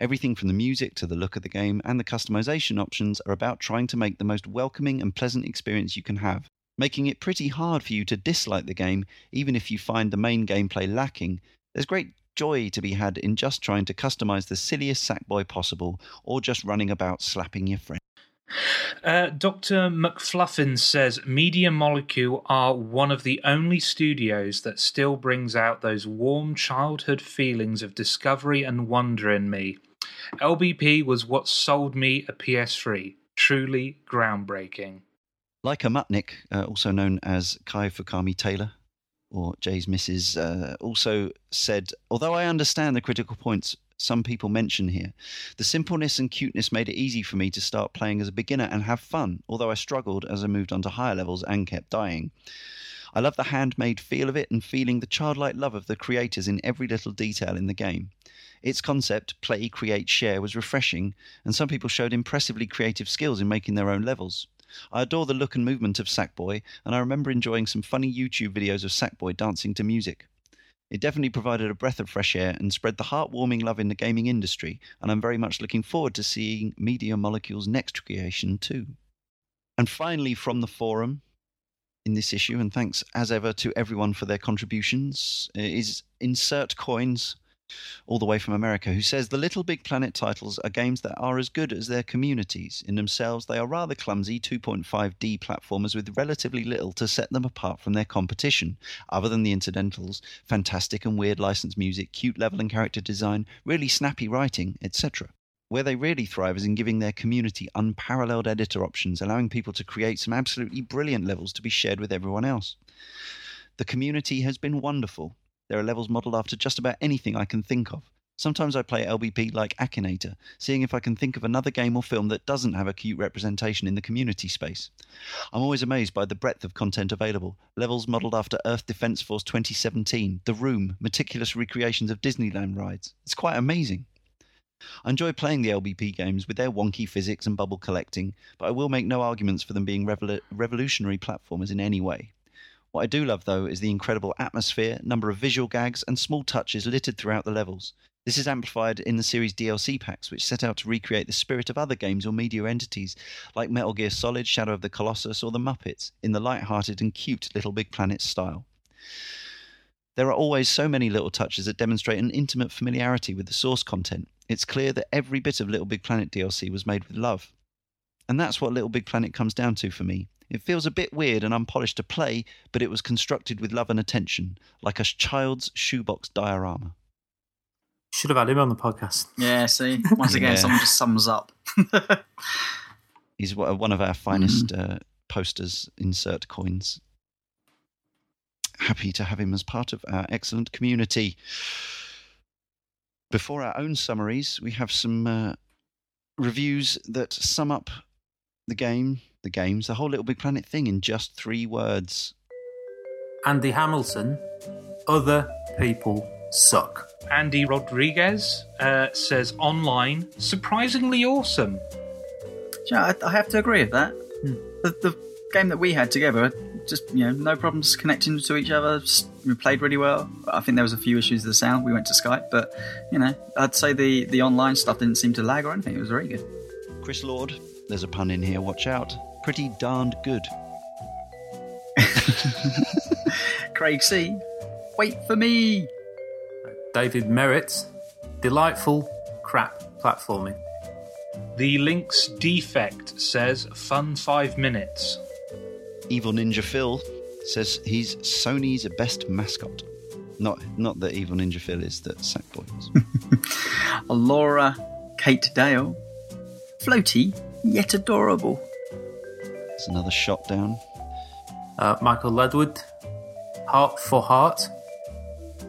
Everything from the music to the look of the game and the customization options are about trying to make the most welcoming and pleasant experience you can have, making it pretty hard for you to dislike the game, even if you find the main gameplay lacking. There's great joy to be had in just trying to customize the silliest Sackboy possible, or just running about slapping your friend. Dr. McFluffin says, Media Molecule are one of the only studios that still brings out those warm childhood feelings of discovery and wonder in me. LBP was what sold me a PS3. Truly groundbreaking. Laika Mutnick, also known as Kai Fukami Taylor, or Jay's Mrs., also said, although I understand the critical points some people mention here, the simpleness and cuteness made it easy for me to start playing as a beginner and have fun, although I struggled as I moved on to higher levels and kept dying. I love the handmade feel of it and feeling the childlike love of the creators in every little detail in the game. Its concept, play, create, share, was refreshing, and some people showed impressively creative skills in making their own levels. I adore the look and movement of Sackboy, and I remember enjoying some funny YouTube videos of Sackboy dancing to music. It definitely provided a breath of fresh air and spread the heartwarming love in the gaming industry, and I'm very much looking forward to seeing Media Molecule's next creation too. And finally, from the forum in this issue, and thanks as ever to everyone for their contributions, is Insert Coins, all the way from America, who says, the Little Big Planet titles are games that are as good as their communities. In themselves, they are rather clumsy 2.5D platformers with relatively little to set them apart from their competition, other than the incidentals, fantastic and weird licensed music, cute level and character design, really snappy writing, etc. Where they really thrive is in giving their community unparalleled editor options, allowing people to create some absolutely brilliant levels to be shared with everyone else. The community has been wonderful. There are levels modelled after just about anything I can think of. Sometimes I play LBP like Akinator, seeing if I can think of another game or film that doesn't have a cute representation in the community space. I'm always amazed by the breadth of content available. Levels modelled after Earth Defence Force 2017, The Room, meticulous recreations of Disneyland rides. It's quite amazing. I enjoy playing the LBP games with their wonky physics and bubble collecting, but I will make no arguments for them being revolutionary platformers in any way. What I do love, though, is the incredible atmosphere, number of visual gags, and small touches littered throughout the levels. This is amplified in the series DLC packs, which set out to recreate the spirit of other games or media entities, like Metal Gear Solid, Shadow of the Colossus, or the Muppets, in the light-hearted and cute Little Big Planet style. There are always so many little touches that demonstrate an intimate familiarity with the source content. It's clear that every bit of Little Big Planet DLC was made with love. And that's what Little Big Planet comes down to for me. It feels a bit weird and unpolished to play, but it was constructed with love and attention, like a child's shoebox diorama. Should have had him on the podcast. Yeah, see? Once again, someone just sums up. He's one of our finest posters, Insert Coins. Happy to have him as part of our excellent community. Before our own summaries, we have some reviews that sum up the whole Little Big Planet thing in just three words. Andy Hamilton, other people suck. Andy Rodriguez says online, surprisingly awesome. Yeah, I have to agree with that. The game that we had together, just, you know, no problems connecting to each other. We played really well. I think there was a few issues with the sound. We went to Skype, but, you know, I'd say the online stuff didn't seem to lag or anything. It was very good. Chris Lord, there's a pun in here, watch out. Pretty darned good. Craig C, wait for me. David Merritt, delightful crap platforming. The Link's Defect says, fun 5 minutes. Evil Ninja Phil says he's Sony's best mascot. Not that Evil Ninja Phil is, that Sackboy is. Laura Kate Dale, floaty yet adorable. It's another shot down. Michael Ledward, heart for heart.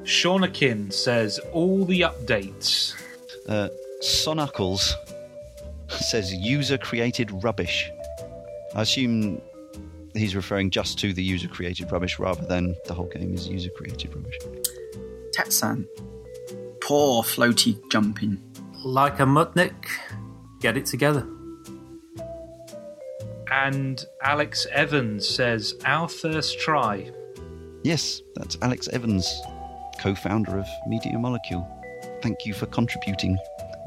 Shaunakin says, all the updates. Sonuckles says, user-created rubbish. I assume he's referring just to the user-created rubbish rather than the whole game is user-created rubbish. Tatsan, poor floaty jumping. Like a Mutnik, get it together. And Alex Evans says, our first try. Yes, that's Alex Evans, co-founder of Media Molecule. Thank you for contributing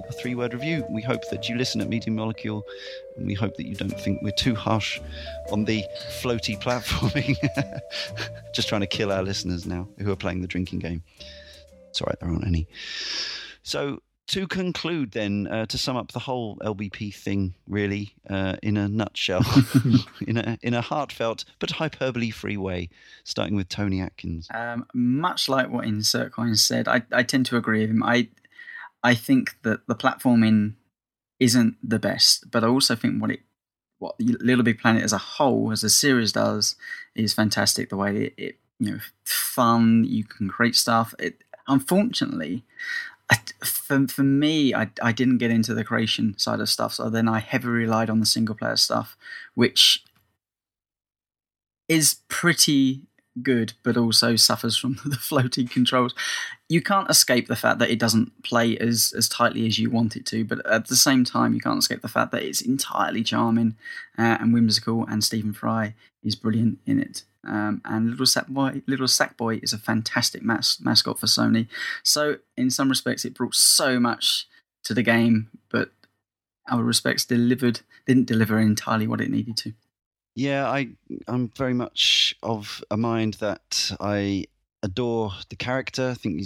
your three-word review. We hope that you listen at Media Molecule, and we hope that you don't think we're too harsh on the floaty platforming. Just trying to kill our listeners now who are playing the drinking game. It's all right, there aren't any. So, to conclude then, to sum up the whole LBP thing, really, in a nutshell, in a heartfelt but hyperbole-free way, starting with Tony Atkins. Much like what Insert Coin said, I tend to agree with him. I think that the platforming isn't the best, but I also think what Little Big Planet as a whole, as a series does, is fantastic. The way it you know, fun, you can create stuff. Unfortunately, for me, I didn't get into the creation side of stuff, so then I heavily relied on the single player stuff, which is pretty good, but also suffers from the floating controls. You can't escape the fact that it doesn't play as tightly as you want it to, but at the same time, you can't escape the fact that it's entirely charming and whimsical, and Stephen Fry is brilliant in it. And Little Sackboy is a fantastic mascot for Sony. So in some respects, it brought so much to the game, but our respects didn't deliver entirely what it needed to. Yeah, I'm very much of a mind that I adore the character. I think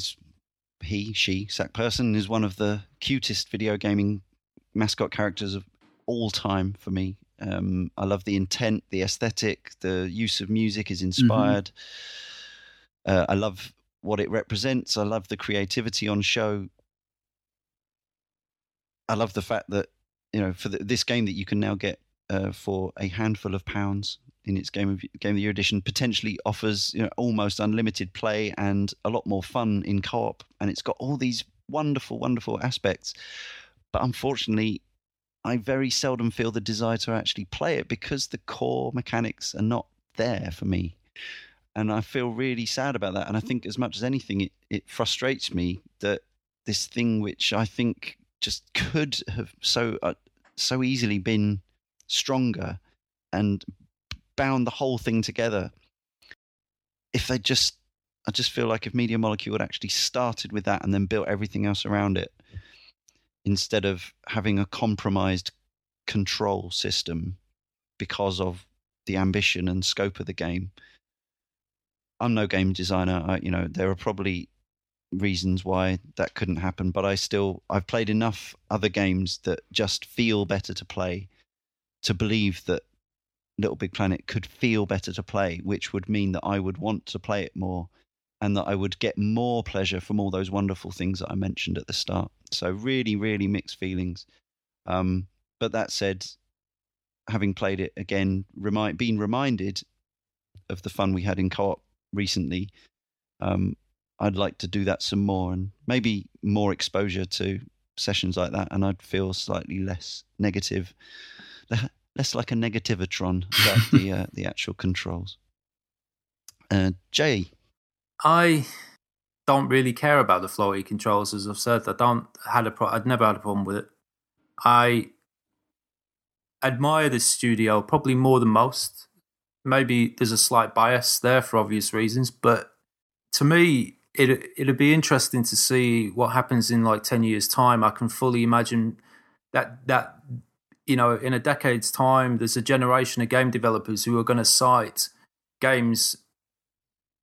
she, Sack Person, is one of the cutest video gaming mascot characters of all time for me. I love the intent, the aesthetic, the use of music is inspired. Mm-hmm. I love what it represents. I love the creativity on show. I love the fact that, you know, for this game that you can now get for a handful of pounds in its Game of the Year edition, potentially offers, you know, almost unlimited play and a lot more fun in co-op. And it's got all these wonderful, wonderful aspects. But unfortunately, I very seldom feel the desire to actually play it because the core mechanics are not there for me. And I feel really sad about that. And I think as much as anything, it frustrates me that this thing, which I think just could have so easily been stronger and bound the whole thing together. I just feel like if Media Molecule had actually started with that and then built everything else around it, instead of having a compromised control system because of the ambition and scope of the game. I'm no game designer. There are probably reasons why that couldn't happen, but I've played enough other games that just feel better to play to believe that Little Big Planet could feel better to play, which would mean that I would want to play it more, and that I would get more pleasure from all those wonderful things that I mentioned at the start. So really, really mixed feelings. But that said, having played it again, being reminded of the fun we had in co-op recently, I'd like to do that some more, and maybe more exposure to sessions like that, and I'd feel slightly less negative, less like a negativatron about the actual controls. Jay? I don't really care about the floaty controls, as I've said. I'd never had a problem with it. I admire this studio probably more than most. Maybe there's a slight bias there for obvious reasons, but to me, it'd be interesting to see what happens in like 10 years' time. I can fully imagine that you know, in a decade's time, there's a generation of game developers who are going to cite games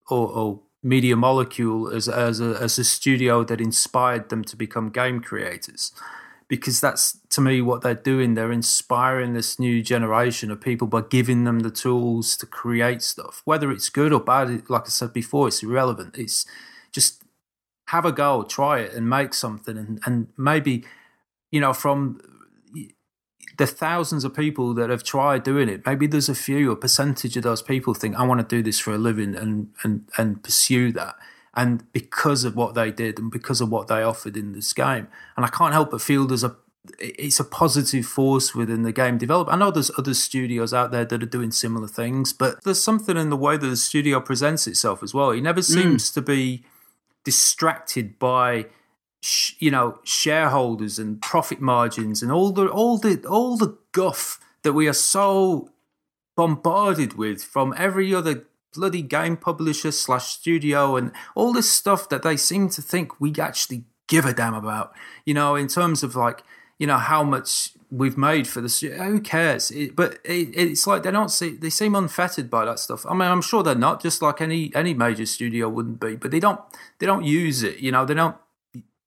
or Media Molecule as a studio that inspired them to become game creators, because that's, to me, what they're doing. They're inspiring this new generation of people by giving them the tools to create stuff. Whether it's good or bad, like I said before, it's irrelevant. It's just have a go, try it, and make something. And maybe, you know, from the thousands of people that have tried doing it, maybe there's a percentage of those people think, I want to do this for a living and pursue that. And because of what they did and because of what they offered in this game. And I can't help but feel it's a positive force within the game development. I know there's other studios out there that are doing similar things, but there's something in the way that the studio presents itself as well. It never seems to be distracted by shareholders and profit margins and all the guff that we are so bombarded with from every other bloody game publisher / studio, and all this stuff that they seem to think we actually give a damn about. You know, in terms of like, you know, how much we've made for the studio, who cares? It's like they seem unfettered by that stuff. I mean, I'm sure they're not, just like any major studio wouldn't be, but they don't use it. You know,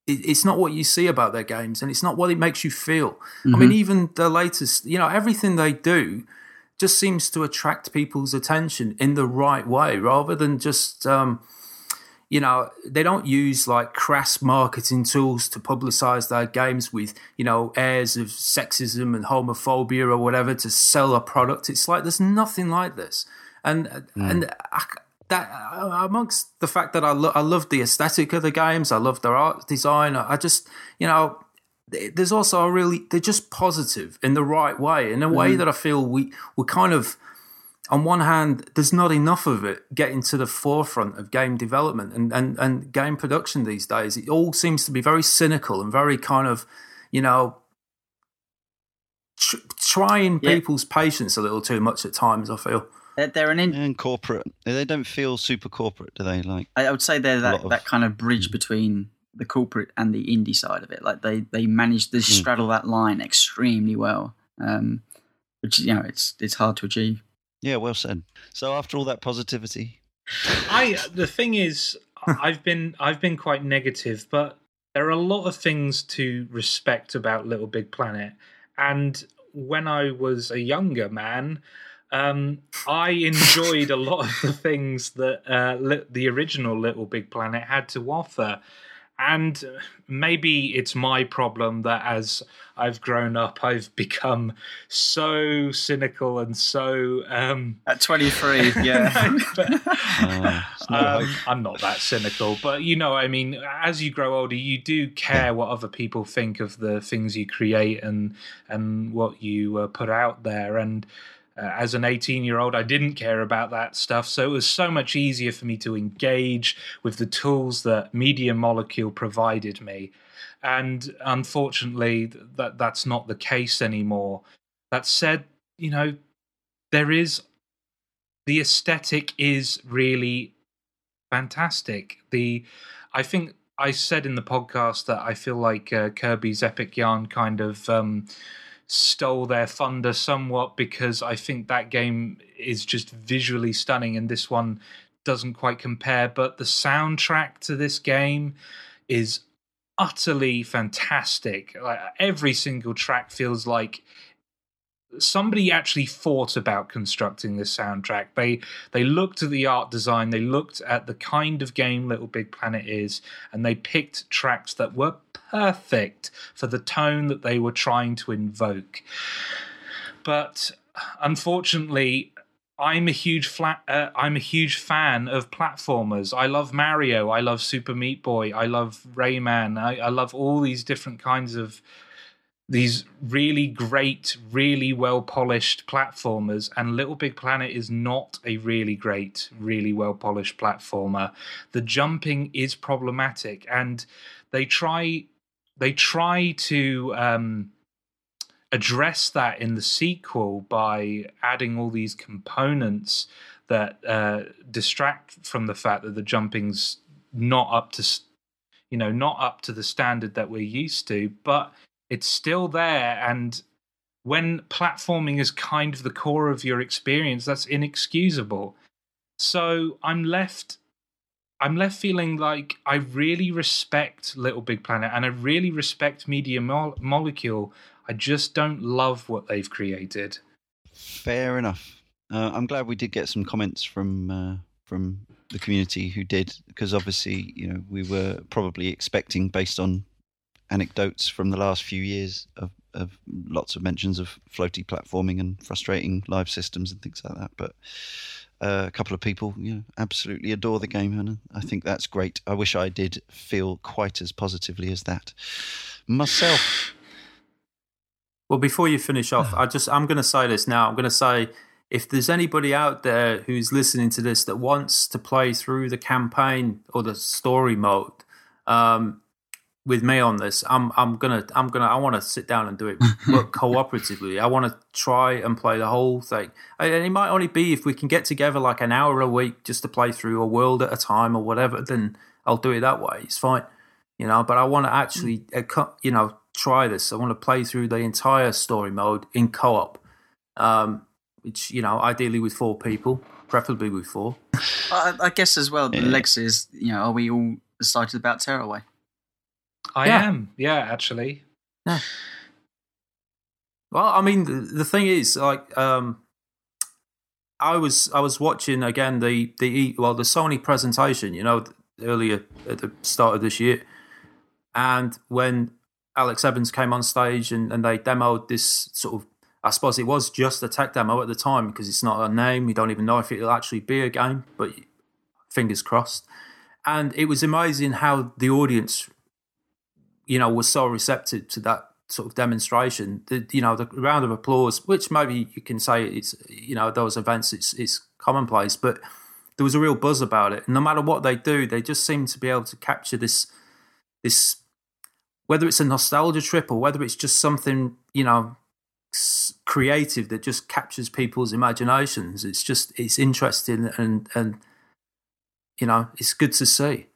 it's not what you see about their games, and it's not what it makes you feel. Mm-hmm. I mean, even the latest, you know, everything they do just seems to attract people's attention in the right way, rather than just, you know, they don't use like crass marketing tools to publicize their games with, you know, airs of sexism and homophobia or whatever to sell a product. It's like there's nothing like this. That amongst the fact that I love the aesthetic of the games, I love their art design. I just, you know, there's also they're just positive in the right way, in a way that I feel we kind of, on one hand, there's not enough of it getting to the forefront of game development and game production these days. It all seems to be very cynical and very kind of, you know, trying people's patience a little too much at times, I feel. They're and corporate. They don't feel super corporate, do they? Like, I would say they're that kind of bridge between the corporate and the indie side of it. Like they manage to straddle that line extremely well, which, you know, it's hard to achieve. Yeah, well said. So after all that positivity, the thing is, I've been quite negative, but there are a lot of things to respect about Little Big Planet. And when I was a younger man, I enjoyed a lot of the things that the original Little Big Planet had to offer. And maybe it's my problem that as I've grown up, I've become so cynical and so... At 23, yeah. I'm not that cynical. But, you know, I mean, as you grow older, you do care what other people think of the things you create and what you put out there. And... as an 18-year-old, I didn't care about that stuff, so it was so much easier for me to engage with the tools that Media Molecule provided me. And unfortunately, that's not the case anymore. That said, you know, the aesthetic is really fantastic. I think I said in the podcast that I feel like Kirby's Epic Yarn kind of... stole their thunder somewhat, because I think that game is just visually stunning and this one doesn't quite compare. But the soundtrack to this game is utterly fantastic. Like, every single track feels like somebody actually thought about constructing this soundtrack. They looked at the art design, they looked at the kind of game Little Big Planet is, and they picked tracks that were perfect for the tone that they were trying to invoke. But unfortunately, I'm a huge fan of platformers. I love Mario. I love Super Meat Boy. I love Rayman. I love all these different kinds of these really great, really well-polished platformers, and Little Big Planet is not a really great, really well-polished platformer. The jumping is problematic, and they try to address that in the sequel by adding all these components that distract from the fact that the jumping's not up to, you know, not up to the standard that we're used to, but it's still there, and when platforming is kind of the core of your experience, that's inexcusable. So I'm left feeling like I really respect Little Big Planet and I really respect Media Molecule. I just don't love what they've created. Fair enough. I'm glad we did get some comments from the community who did, because obviously, you know, we were probably expecting, based on anecdotes from the last few years of lots of mentions of floaty platforming and frustrating live systems and things like that. But a couple of people, you know, absolutely adore the game, and I think that's great. I wish I did feel quite as positively as that myself. Well, before you finish off, I'm going to say this now. I'm going to say, if there's anybody out there who's listening to this that wants to play through the campaign or the story mode, with me on this, I want to sit down and do it cooperatively. I want to try and play the whole thing. And it might only be if we can get together like an hour a week just to play through a world at a time or whatever, then I'll do it that way. It's fine, you know, but I want to actually, you know, try this. I want to play through the entire story mode in co-op, which, you know, ideally with four people, preferably with four. I guess as well, the legacy is, you know, are we all excited about Tearaway? I am. Yeah, actually. Yeah. Well, I mean, the thing is, like, I was watching again the Sony presentation, you know, earlier at the start of this year, and when Alex Evans came on stage and they demoed this sort of, I suppose it was just a tech demo at the time because it's not a name. We don't even know if it'll actually be a game, but fingers crossed. And it was amazing how the audience, you know, was so receptive to that sort of demonstration. You know, the round of applause, which maybe you can say it's, you know, those events, it's commonplace, but there was a real buzz about it. And no matter what they do, they just seem to be able to capture this, whether it's a nostalgia trip or whether it's just something, you know, creative that just captures people's imaginations. It's just, it's interesting and you know, it's good to see.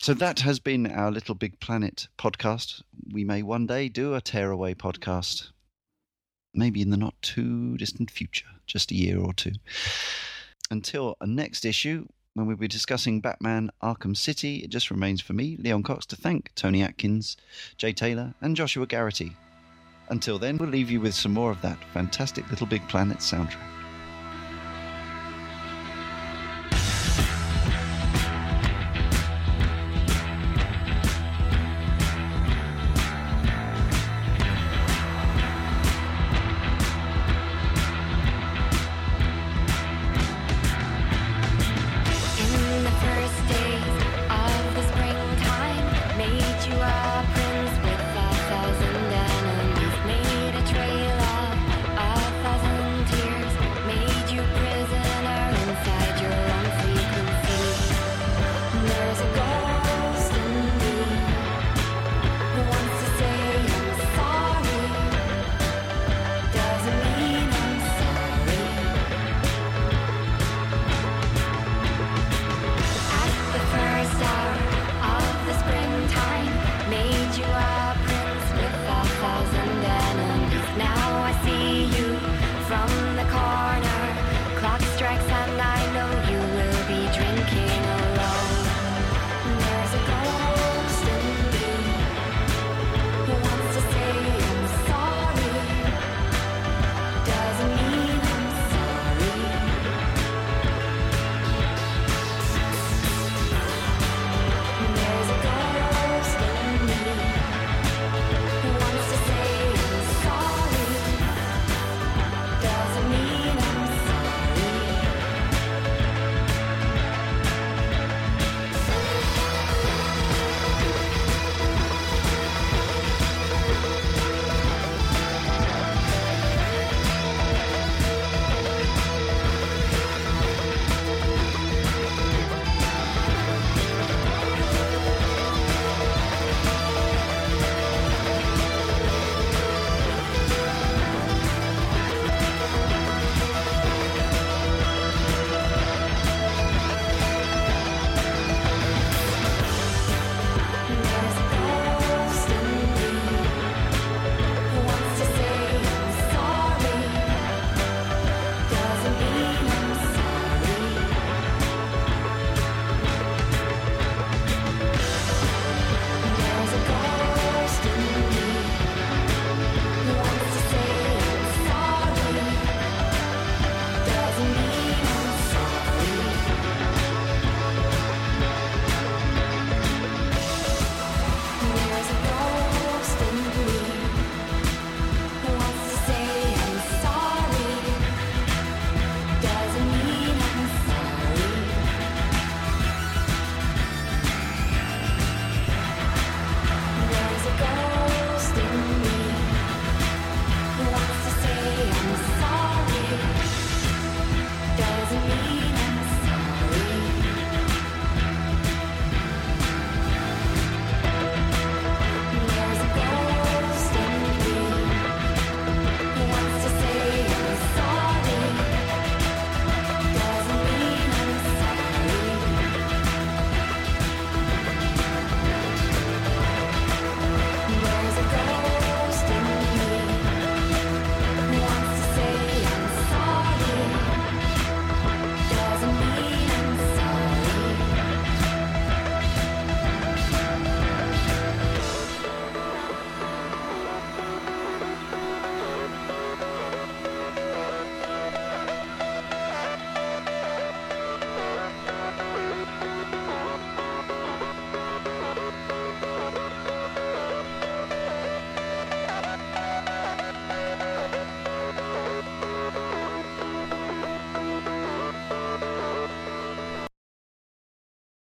So that has been our Little Big Planet podcast. We may one day do a Tearaway podcast, maybe in the not too distant future, just a year or two. Until a next issue, when we'll be discussing Batman Arkham City, it just remains for me, Leon Cox, to thank Tony Atkins, Jay Taylor, and Joshua Garrity. Until then, we'll leave you with some more of that fantastic Little Big Planet soundtrack.